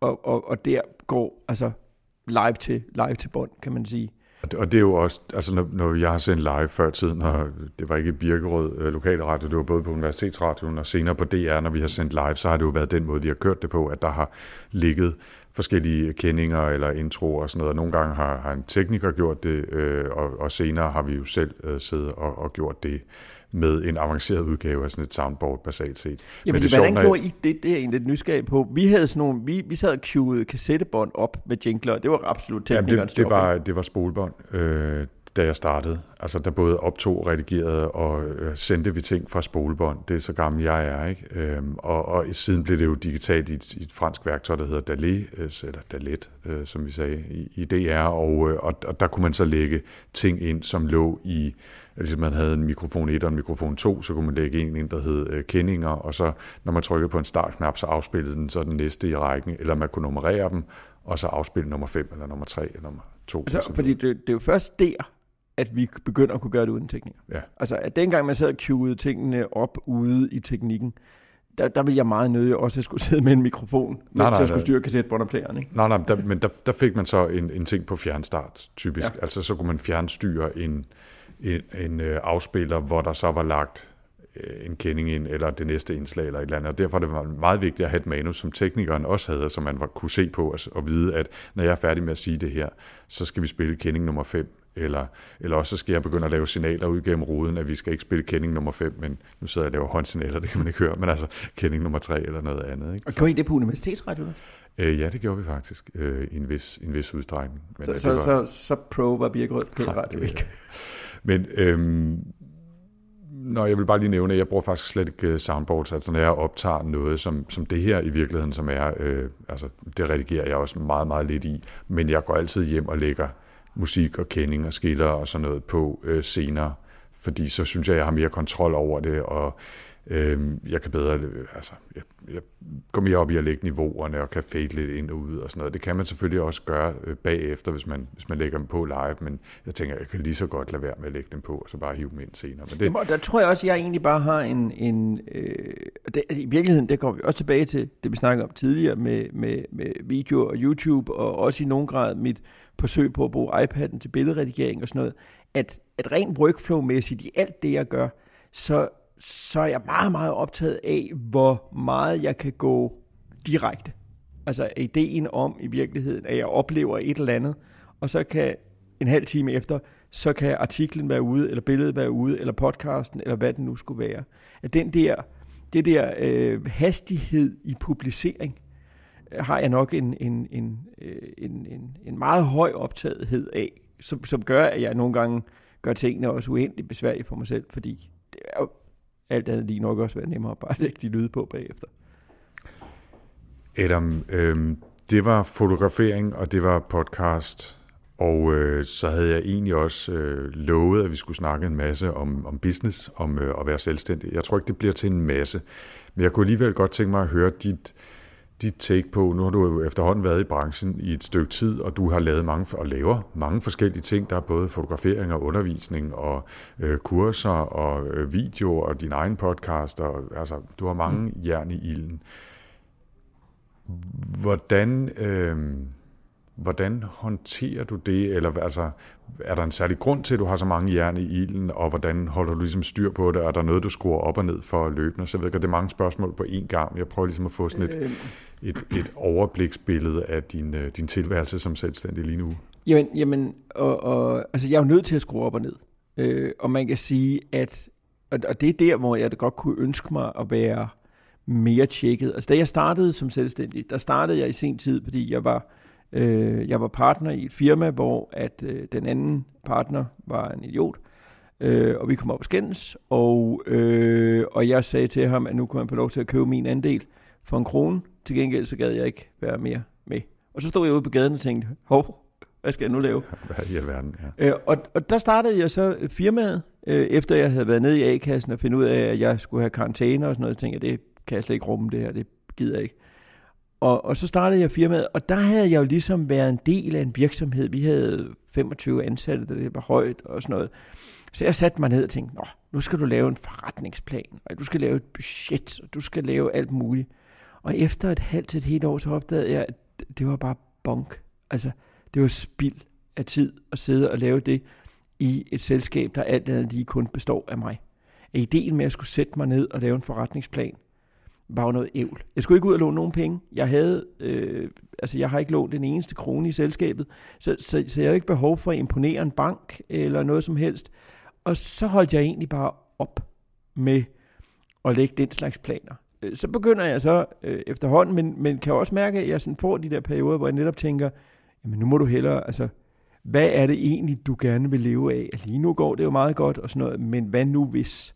Og der går altså live til bånd, kan man sige. Og det er jo også, altså når jeg har sendt live før tiden, og det var ikke Birkerød Lokalradio, det var både på Universitetsradioen og senere på DR, når vi har sendt live, så har det jo været den måde, vi har kørt det på, at der har ligget forskellige kendinger eller introer og sådan noget. Nogle gange har en tekniker gjort det, og senere har vi jo selv siddet og gjort det med en avanceret udgave af sådan et soundboard basalt set. Jamen, hvordan gjorde I det? Det er egentlig et nysgerrig på. Vi havde sådan nogle, vi sad og queuede kassettebånd op med jingler, det var absolut teknikernes. Jamen, det var spolebånd. da jeg startede. Altså der både optog, redigerede og sendte vi ting fra spolebånd. Det er så gammel jeg er, ikke? Og siden blev det jo digitalt i et fransk værktøj, der hedder Dalet, som vi sagde, i DR. Og der kunne man så lægge ting ind, som lå i... Altså man havde en mikrofon 1 og en mikrofon 2, så kunne man lægge en ind, der hed kendinger. Og så når man trykkede på en startknap, så afspillede den så den næste i rækken. Eller man kunne nummerere dem, og så afspille nummer 5 eller nummer 3 eller nummer 2. Altså, fordi det er jo først der, at vi begynder at kunne gøre det uden teknikker. Ja. Altså, at dengang man sad og queuede tingene op ude i teknikken, der ville jeg meget nødig også skulle sidde med en mikrofon, hvis jeg skulle styre kassettebåndoptageren. Men der fik man så en ting på fjernstart, typisk. Ja. Altså, så kunne man fjernstyre en afspiller, hvor der så var lagt en kending ind, eller det næste indslag, eller et eller andet. Og derfor var det meget vigtigt at have et manus, som teknikeren også havde, så man kunne se på og vide, at når jeg er færdig med at sige det her, så skal vi spille kending nummer 5, eller også så skal jeg begynde at lave signaler ud gennem ruden, at vi skal ikke spille kending nummer 5, men nu sidder jeg og laver håndsignaler, det kan man ikke høre, men altså kending nummer 3 eller noget andet. Ikke? Og gjorde I det på universitetsradio? Ja, det gjorde vi faktisk i en vis udstrækning. Så pro var Birkerød på radio, ikke? Men jeg vil bare lige nævne, at jeg bruger faktisk slet ikke soundboards, altså når jeg optager noget som det her i virkeligheden, som er, altså det redigerer jeg også meget, meget lidt i, men jeg går altid hjem og lægger musik og kending og skiller og sådan noget på senere, fordi så synes jeg har mere kontrol over det, og jeg kan bedre, altså jeg går mere op i at lægge niveauerne og kan fade lidt ind og ud og sådan noget. Det kan man selvfølgelig også gøre bagefter, hvis man lægger dem på live, men jeg tænker, jeg kan lige så godt lade være med at lægge dem på, og så bare hive dem ind senere. Men det... Jamen, der tror jeg også, at jeg egentlig bare har det, i virkeligheden, det kommer vi også tilbage til, det vi snakkede om tidligere med video og YouTube, og også i nogen grad mit forsøg på at bruge iPad'en til billedredigering og sådan noget, at rent workflow-mæssigt i alt det, jeg gør, så er jeg meget, meget optaget af, hvor meget jeg kan gå direkte. Altså ideen om i virkeligheden, at jeg oplever et eller andet, og så kan en halv time efter, så kan artiklen være ude, eller billedet være ude, eller podcasten, eller hvad det nu skulle være. At den der hastighed i publicering, har jeg nok en meget høj optagethed af, som gør, at jeg nogle gange gør tingene også uendeligt besværlige for mig selv, fordi det er jo alt andet lige nok også være nemmere at bare lægge de lyde på bagefter. Adam, det var fotografering, og det var podcast, og så havde jeg egentlig også lovet, at vi skulle snakke en masse om business, om at være selvstændig. Jeg tror ikke, det bliver til en masse, men jeg kunne alligevel godt tænke mig at høre dit take på, nu har du jo efterhånden været i branchen i et stykke tid, og du har lavet laver mange forskellige ting, der er både fotografering og undervisning og kurser og videoer og din egen podcast, og altså, du har mange jern i ilden. Hvordan håndterer du det, eller altså, er der en særlig grund til, at du har så mange jern i ilden, og hvordan holder du ligesom styr på det, er der noget, du skruer op og ned for løbende, så jeg ved ikke, det er mange spørgsmål på én gang, jeg prøver ligesom at få sådan et overbliksbillede af din tilværelse som selvstændig lige nu. Jamen og altså jeg er jo nødt til at skrue op og ned, og man kan sige, at og det er der, hvor jeg godt kunne ønske mig at være mere tjekket. Altså da jeg startede som selvstændig, der startede jeg i sen tid, fordi jeg var partner i et firma, hvor at den anden partner var en idiot, og vi kom op og skændes, og jeg sagde til ham, at nu kunne han få lov til at købe min andel for 1 krone. Til gengæld så gad jeg ikke være mere med. Og så stod jeg ude på gaden og tænkte, hov, hvad skal jeg nu lave? Hvad i alverden, ja. Og der startede jeg så firmaet, efter jeg havde været nede i A-kassen og finde ud af, at jeg skulle have karantæne og sådan noget. Så tænkte jeg, det kan jeg slet ikke rumme det her, det gider jeg ikke. Og så startede jeg firmaet, og der havde jeg jo ligesom været en del af en virksomhed. Vi havde 25 ansatte, det var højt og sådan noget. Så jeg satte mig ned og tænkte, nu skal du lave en forretningsplan, og du skal lave et budget, og du skal lave alt muligt. Og efter et halvt til et helt år, så opdagede jeg, at det var bare bunk. Altså, det var spild af tid at sidde og lave det i et selskab, der alt andet lige kun består af mig. Og ideen med at skulle sætte mig ned og lave en forretningsplan, var noget ævl. Jeg skulle ikke ud og låne nogen penge. Jeg havde, jeg har ikke lånt den eneste krone i selskabet, så jeg har ikke behov for at imponere en bank eller noget som helst. Og så holdt jeg egentlig bare op med at lægge den slags planer. Så begynder jeg så efterhånden, men kan også mærke, at jeg sådan får de der perioder, hvor jeg netop tænker, jamen nu må du hellere, altså hvad er det egentlig, du gerne vil leve af? Lige nu går det jo meget godt og sådan noget, men hvad nu hvis?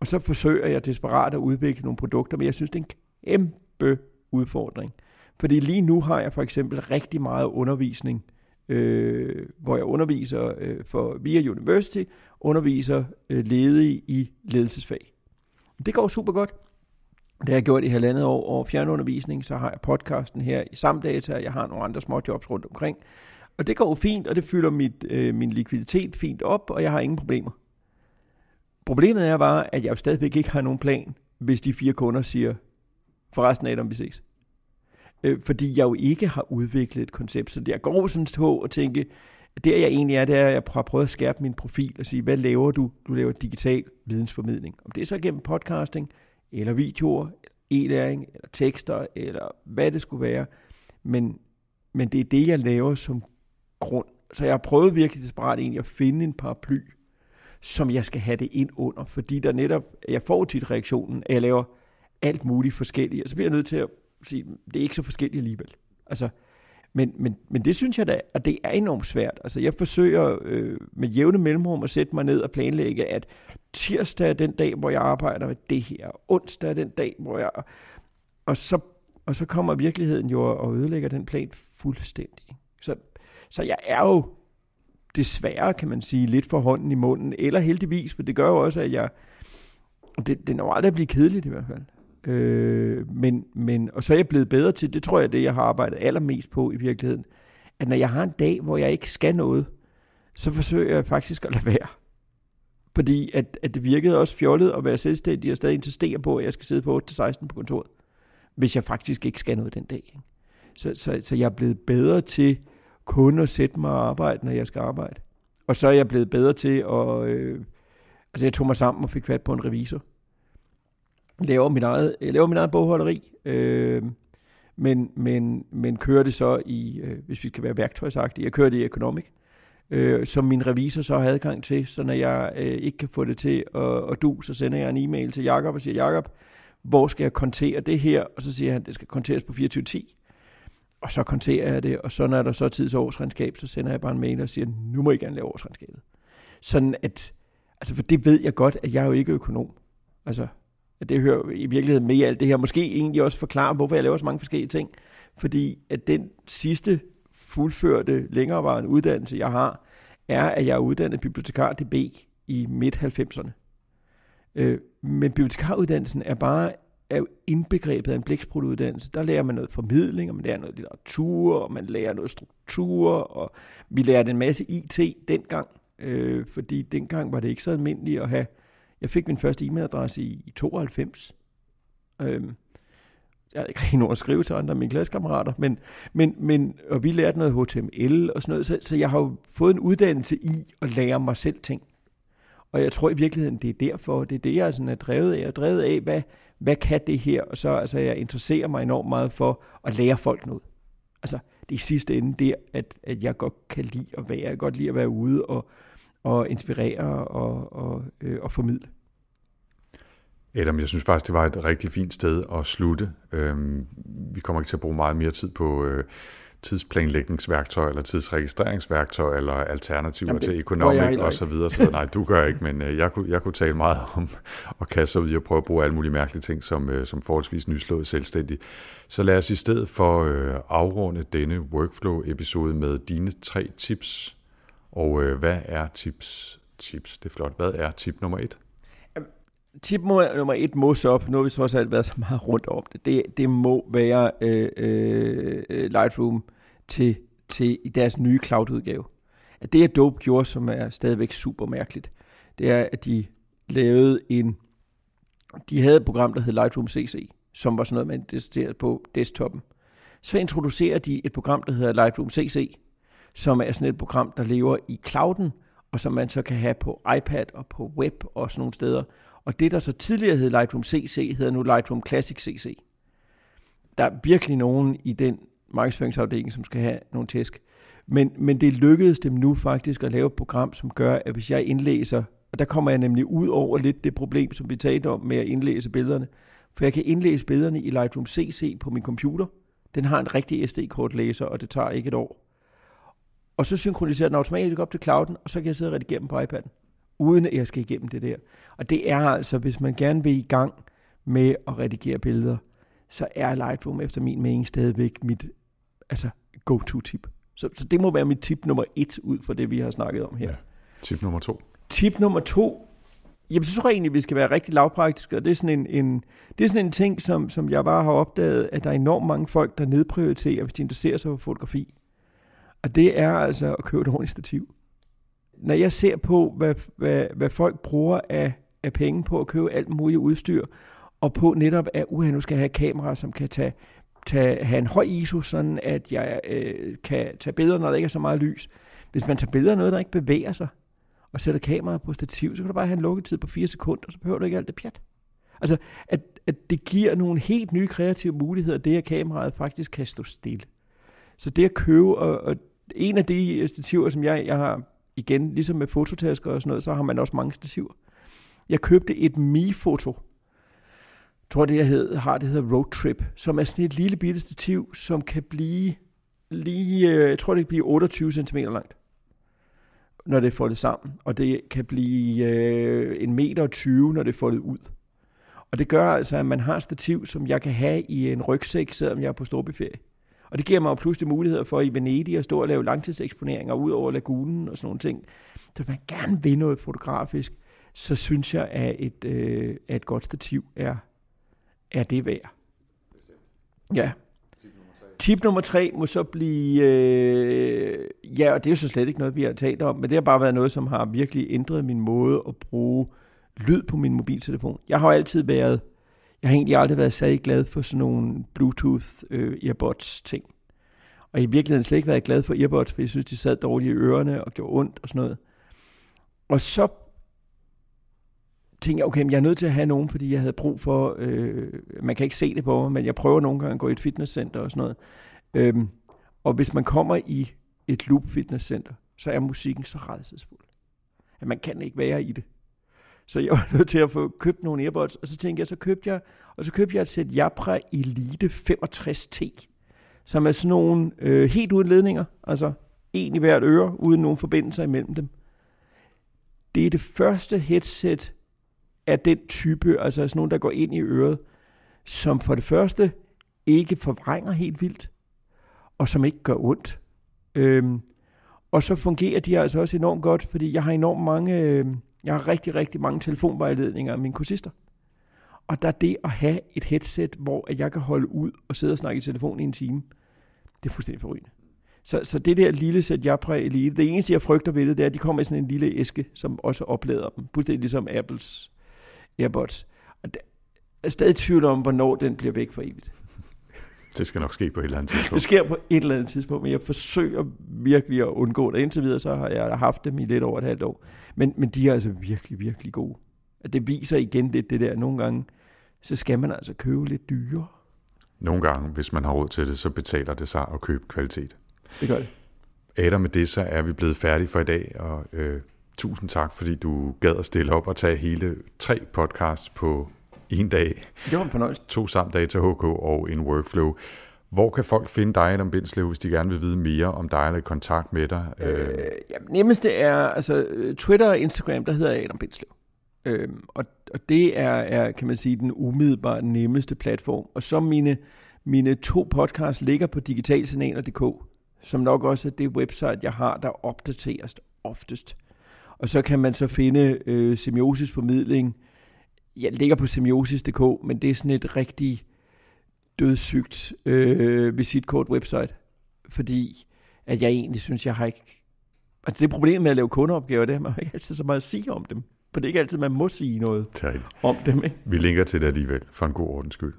Og så forsøger jeg desperat at udvikle nogle produkter, men jeg synes, det er en kæmpe udfordring. Fordi lige nu har jeg for eksempel rigtig meget undervisning, hvor jeg underviser via University, underviser ledige i ledelsesfag. Det går super godt. Det har jeg gjort i 1,5 år over fjernundervisning, så har jeg podcasten her i Samdata, og jeg har nogle andre småjobs rundt omkring. Og det går fint, og det fylder min likviditet fint op, og jeg har ingen problemer. Problemet er bare, at jeg jo stadigvæk ikke har nogen plan, hvis de 4 kunder siger, forresten af dem, vi ses. Fordi jeg jo ikke har udviklet et koncept, så jeg går sådan på og tænke, at der jeg egentlig er, det er, at jeg har prøvet at skærpe min profil og sige, hvad laver du? Du laver digital vidensformidling. Om det er så gennem podcasting, eller videoer, eller e-læring, eller tekster, eller hvad det skulle være. Men det er det, jeg laver som grund. Så jeg har prøvet virkelig desperat egentlig at finde en paraply, som jeg skal have det ind under, fordi der netop, jeg får tit reaktionen, at jeg laver alt muligt forskelligt, og så bliver jeg nødt til at sige, det er ikke så forskelligt alligevel. Altså, men det synes jeg da, og det er enormt svært. Altså, jeg forsøger med jævne mellemrum at sætte mig ned og planlægge, at tirsdag er den dag, hvor jeg arbejder med det her, onsdag er den dag, hvor jeg... Og så kommer virkeligheden jo og ødelægger den plan fuldstændig. Så jeg er jo desværre, kan man sige, lidt for hånden i munden, eller heldigvis, for det gør jo også, at jeg... Det når aldrig at blive kedeligt i hvert fald. Og så er jeg blevet bedre til, det tror jeg, det jeg har arbejdet allermest på i virkeligheden, at når jeg har en dag, hvor jeg ikke skal noget, så forsøger jeg faktisk at lade være. Fordi at det virkede også fjollet at være selvstændig og stadig insistere på, at jeg skal sidde på 8-16 på kontoret, hvis jeg faktisk ikke skal noget den dag. Så jeg er blevet bedre til kun at sætte mig og arbejde, når jeg skal arbejde. Og så er jeg blevet bedre til at... jeg tog mig sammen og fik fat på en revisor. Jeg laver mit eget bogholderi, men kører det så i, hvis vi skal være værktøjsagtige, jeg kører det i Economic, som min revisor så har adgang til, så når jeg ikke kan få det til at du, så sender jeg en e-mail til Jakob og siger, Jakob, hvor skal jeg kontere det her? Og så siger han, det skal konteres på 24/10. Og så konterer jeg det, og så når der så tids årsregnskab, så sender jeg bare en mail og siger, nu må I gerne lave årsregnskabet. Sådan at, altså for det ved jeg godt, at jeg er jo ikke økonom. Altså, at det hører i virkeligheden med i alt det her. Måske egentlig også forklare, hvorfor jeg laver så mange forskellige ting. Fordi at den sidste fuldførte længerevarende uddannelse, jeg har, er, at jeg er uddannet bibliotekar DB i midt-90'erne. Men bibliotekaruddannelsen er jo indbegrebet af en blæksprutuddannelse. Der lærer man noget formidling, og man lærer noget litteratur, og man lærer noget struktur, og vi lærte en masse IT dengang. Fordi dengang var det ikke så almindeligt at have... Jeg fik min første e-mailadresse i 92. Jeg havde ikke rigtig nogen at skrive til andre af mine klassekammerater, men og vi lærte noget HTML og sådan noget, så jeg har jo fået en uddannelse i at lære mig selv ting. Og jeg tror i virkeligheden, det er derfor, det er det, jeg sådan er drevet af. Jeg er drevet af, hvad kan det her? Og så altså, jeg interesserer mig enormt meget for at lære folk noget. Altså, det er i sidste ende der, at jeg godt kan lide at være. Jeg kan godt lide at være ude og inspirere og formidle. Adam, jeg synes faktisk, det var et rigtig fint sted at slutte. Vi kommer ikke til at bruge meget mere tid på tidsplanlægningsværktøj, eller tidsregistreringsværktøj, eller alternativer til Economic osv. Nej, du gør ikke, men jeg kunne tale meget om at kaste ud og prøve at bruge alle mulige mærkelige ting, som forholdsvis nyslået selvstændig. Så lad os i stedet for afrunde denne workflow-episode med dine 3 tips. Og hvad er tips? Tips, det er flot. Hvad er tip nummer 1? Tip nummer 1 må så op. Nu har vi trods alt været så meget rundt om det. Det må være Lightroom til deres nye cloud-udgave. At det Adobe gjorde, som er stadigvæk super mærkeligt, det er, at de lavede de havde et program, der hed Lightroom CC, som var sådan noget, man testerede på desktopen. Så introducerer de et program, der hedder Lightroom CC, som er sådan et program, der lever i clouden, og som man så kan have på iPad og på web og sådan nogle steder. Og det, der så tidligere hed Lightroom CC, hedder nu Lightroom Classic CC. Der er virkelig nogen i den markedsføringsafdeling, som skal have nogle tæsk. Men det lykkedes dem nu faktisk at lave et program, som gør, at hvis jeg indlæser, og der kommer jeg nemlig ud over lidt det problem, som vi talte om med at indlæse billederne, for jeg kan indlæse billederne i Lightroom CC på min computer. Den har en rigtig SD-kortlæser, og det tager ikke et år. og så synkroniserer den automatisk op til clouden, og så kan jeg sidde og redigere dem på iPad'en, uden at jeg skal igennem det der. Og det er altså, hvis man gerne vil i gang med at redigere billeder, så er Lightroom efter min mening stadigvæk mit go-to-tip. Så det må være mit tip nummer 1 ud fra det, vi har snakket om her. Ja. Tip nummer 2. Tip nummer 2. Jamen, så tror jeg egentlig, vi skal være rigtig lavpraktiske, og det er sådan en ting, som jeg bare har opdaget, at der er enormt mange folk, der nedprioriterer, hvis de interesserer sig for fotografi. Og det er altså at købe et ordentligt stativ. Når jeg ser på, hvad folk bruger af penge på at købe alt muligt udstyr, og på netop, at nu skal jeg have kameraer, som kan have en høj ISO, sådan at jeg kan tage billeder, når der ikke er så meget lys. Hvis man tager billeder af noget, der ikke bevæger sig, og sætter kameraet på stativ, så kan du bare have en lukketid på 4 sekunder, så behøver du ikke alt det pjat. Altså, at det giver nogle helt nye kreative muligheder, det at kameraet faktisk kan stå stille. Så det at købe, og en af de stativer, som jeg har, igen, ligesom med fototasker og sådan noget, så har man også mange stativer. Jeg købte et Mi-foto, tror det, hedder Road Trip, som er sådan et lille bitte stativ, som kan blive lige, jeg tror det kan blive 28 cm langt, når det er foldet sammen, og det kan blive 1,20 meter, når det er foldet ud. Og det gør altså, at man har et stativ, som jeg kan have i en rygsæk, selvom jeg er på storbyferie. Og det giver mig jo pludselig muligheder for i Venedig at stå og lave langtidseksponeringer ud over lagunen og sådan nogle ting. Så hvis man gerne vil noget fotografisk, så synes jeg, at et godt stativ er det værd. Ja. Tip nummer 3 må så blive, og det er jo så slet ikke noget, vi har talt om, men det har bare været noget, som har virkelig ændret min måde at bruge lyd på min mobiltelefon. Jeg har egentlig aldrig været særlig glad for sådan nogle Bluetooth-earbuds-ting. Og i virkeligheden slet ikke været glad for earbuds, for jeg synes, de sad dårligt i ørerne og gjorde ondt og sådan noget. Og så tænkte jeg, okay, jeg er nødt til at have nogen, fordi jeg havde brug for, man kan ikke se det på mig, men jeg prøver nogle gange at gå i et fitnesscenter og sådan noget. Og hvis man kommer i et loop-fitnesscenter, så er musikken så rædselsfuld, at man kan ikke være i det. Så jeg var nødt til at få købt nogle earbuds, og så tænkte jeg, så købte jeg et sæt Jabra Elite 65T, som er sådan nogle helt uden ledninger, altså en i hvert øre, uden nogen forbindelser imellem dem. Det er det første headset af den type, altså sådan nogle, der går ind i øret, som for det første ikke forvrænger helt vildt, og som ikke gør ondt. Og så fungerer de altså også enormt godt, fordi jeg har rigtig, rigtig mange telefonvejledninger af mine kursister. Og der er det at have et headset, hvor jeg kan holde ud og sidde og snakke i telefonen i en time. Det er fuldstændig forrygende. Så det der lille sæt Jabra Elite, det eneste jeg frygter ved det, det er, at de kommer i sådan en lille æske, som også oplader dem. Fuldstændig ligesom Apples AirPods. Og der er stadig i tvivl om, hvornår den bliver væk for evigt. Det skal nok ske på et eller andet tidspunkt. Det sker på et eller andet tidspunkt, men jeg forsøger virkelig at undgå det. Indtil videre, så har jeg haft dem i lidt over et halvt år. Men de er altså virkelig, virkelig gode. Og det viser igen lidt det der. Nogle gange, så skal man altså købe lidt dyre. Nogle gange, hvis man har råd til det, så betaler det sig at købe kvalitet. Det gør det. Adam, med det, så er vi blevet færdige for i dag, og tusind tak, fordi du gad at stille op og tage hele 3 podcasts på en dag. Det var en fornøjelse. 2 Samdata HK og en workflow. Hvor kan folk finde dig, Adam Bindslev, hvis de gerne vil vide mere om dig eller i kontakt med dig? Nemmest er Twitter og Instagram, der hedder jeg Adam Bindslev. Og det er, kan man sige, den umiddelbart nemmeste platform. Og så mine 2 podcasts ligger på digitalsignaler.dk, som nok også er det website, jeg har, der opdateres oftest. Og så kan man så finde Semiosis Formidling. Jeg ligger på semiosis.dk, men det er sådan et rigtig dødssygt visitkort-website, fordi at jeg egentlig synes, jeg har ikke... Altså det problem med at lave kundeopgaver, det er, man har ikke altid så meget at sige om dem. For det er ikke altid, man må sige noget om dem. Ikke? Vi linker til det alligevel, for en god ordens skyld.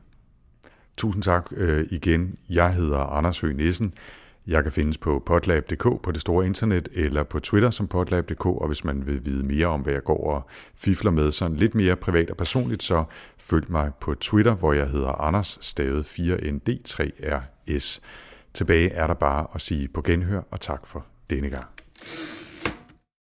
Tusind tak igen. Jeg hedder Anders Høgh Nissen. Jeg kan findes på podlab.dk på det store internet, eller på Twitter som podlab.dk, og hvis man vil vide mere om, hvad jeg går og fifler med sådan lidt mere privat og personligt, så følg mig på Twitter, hvor jeg hedder Anders, stavet 4ND3RS. Tilbage er der bare at sige på genhør, og tak for denne gang.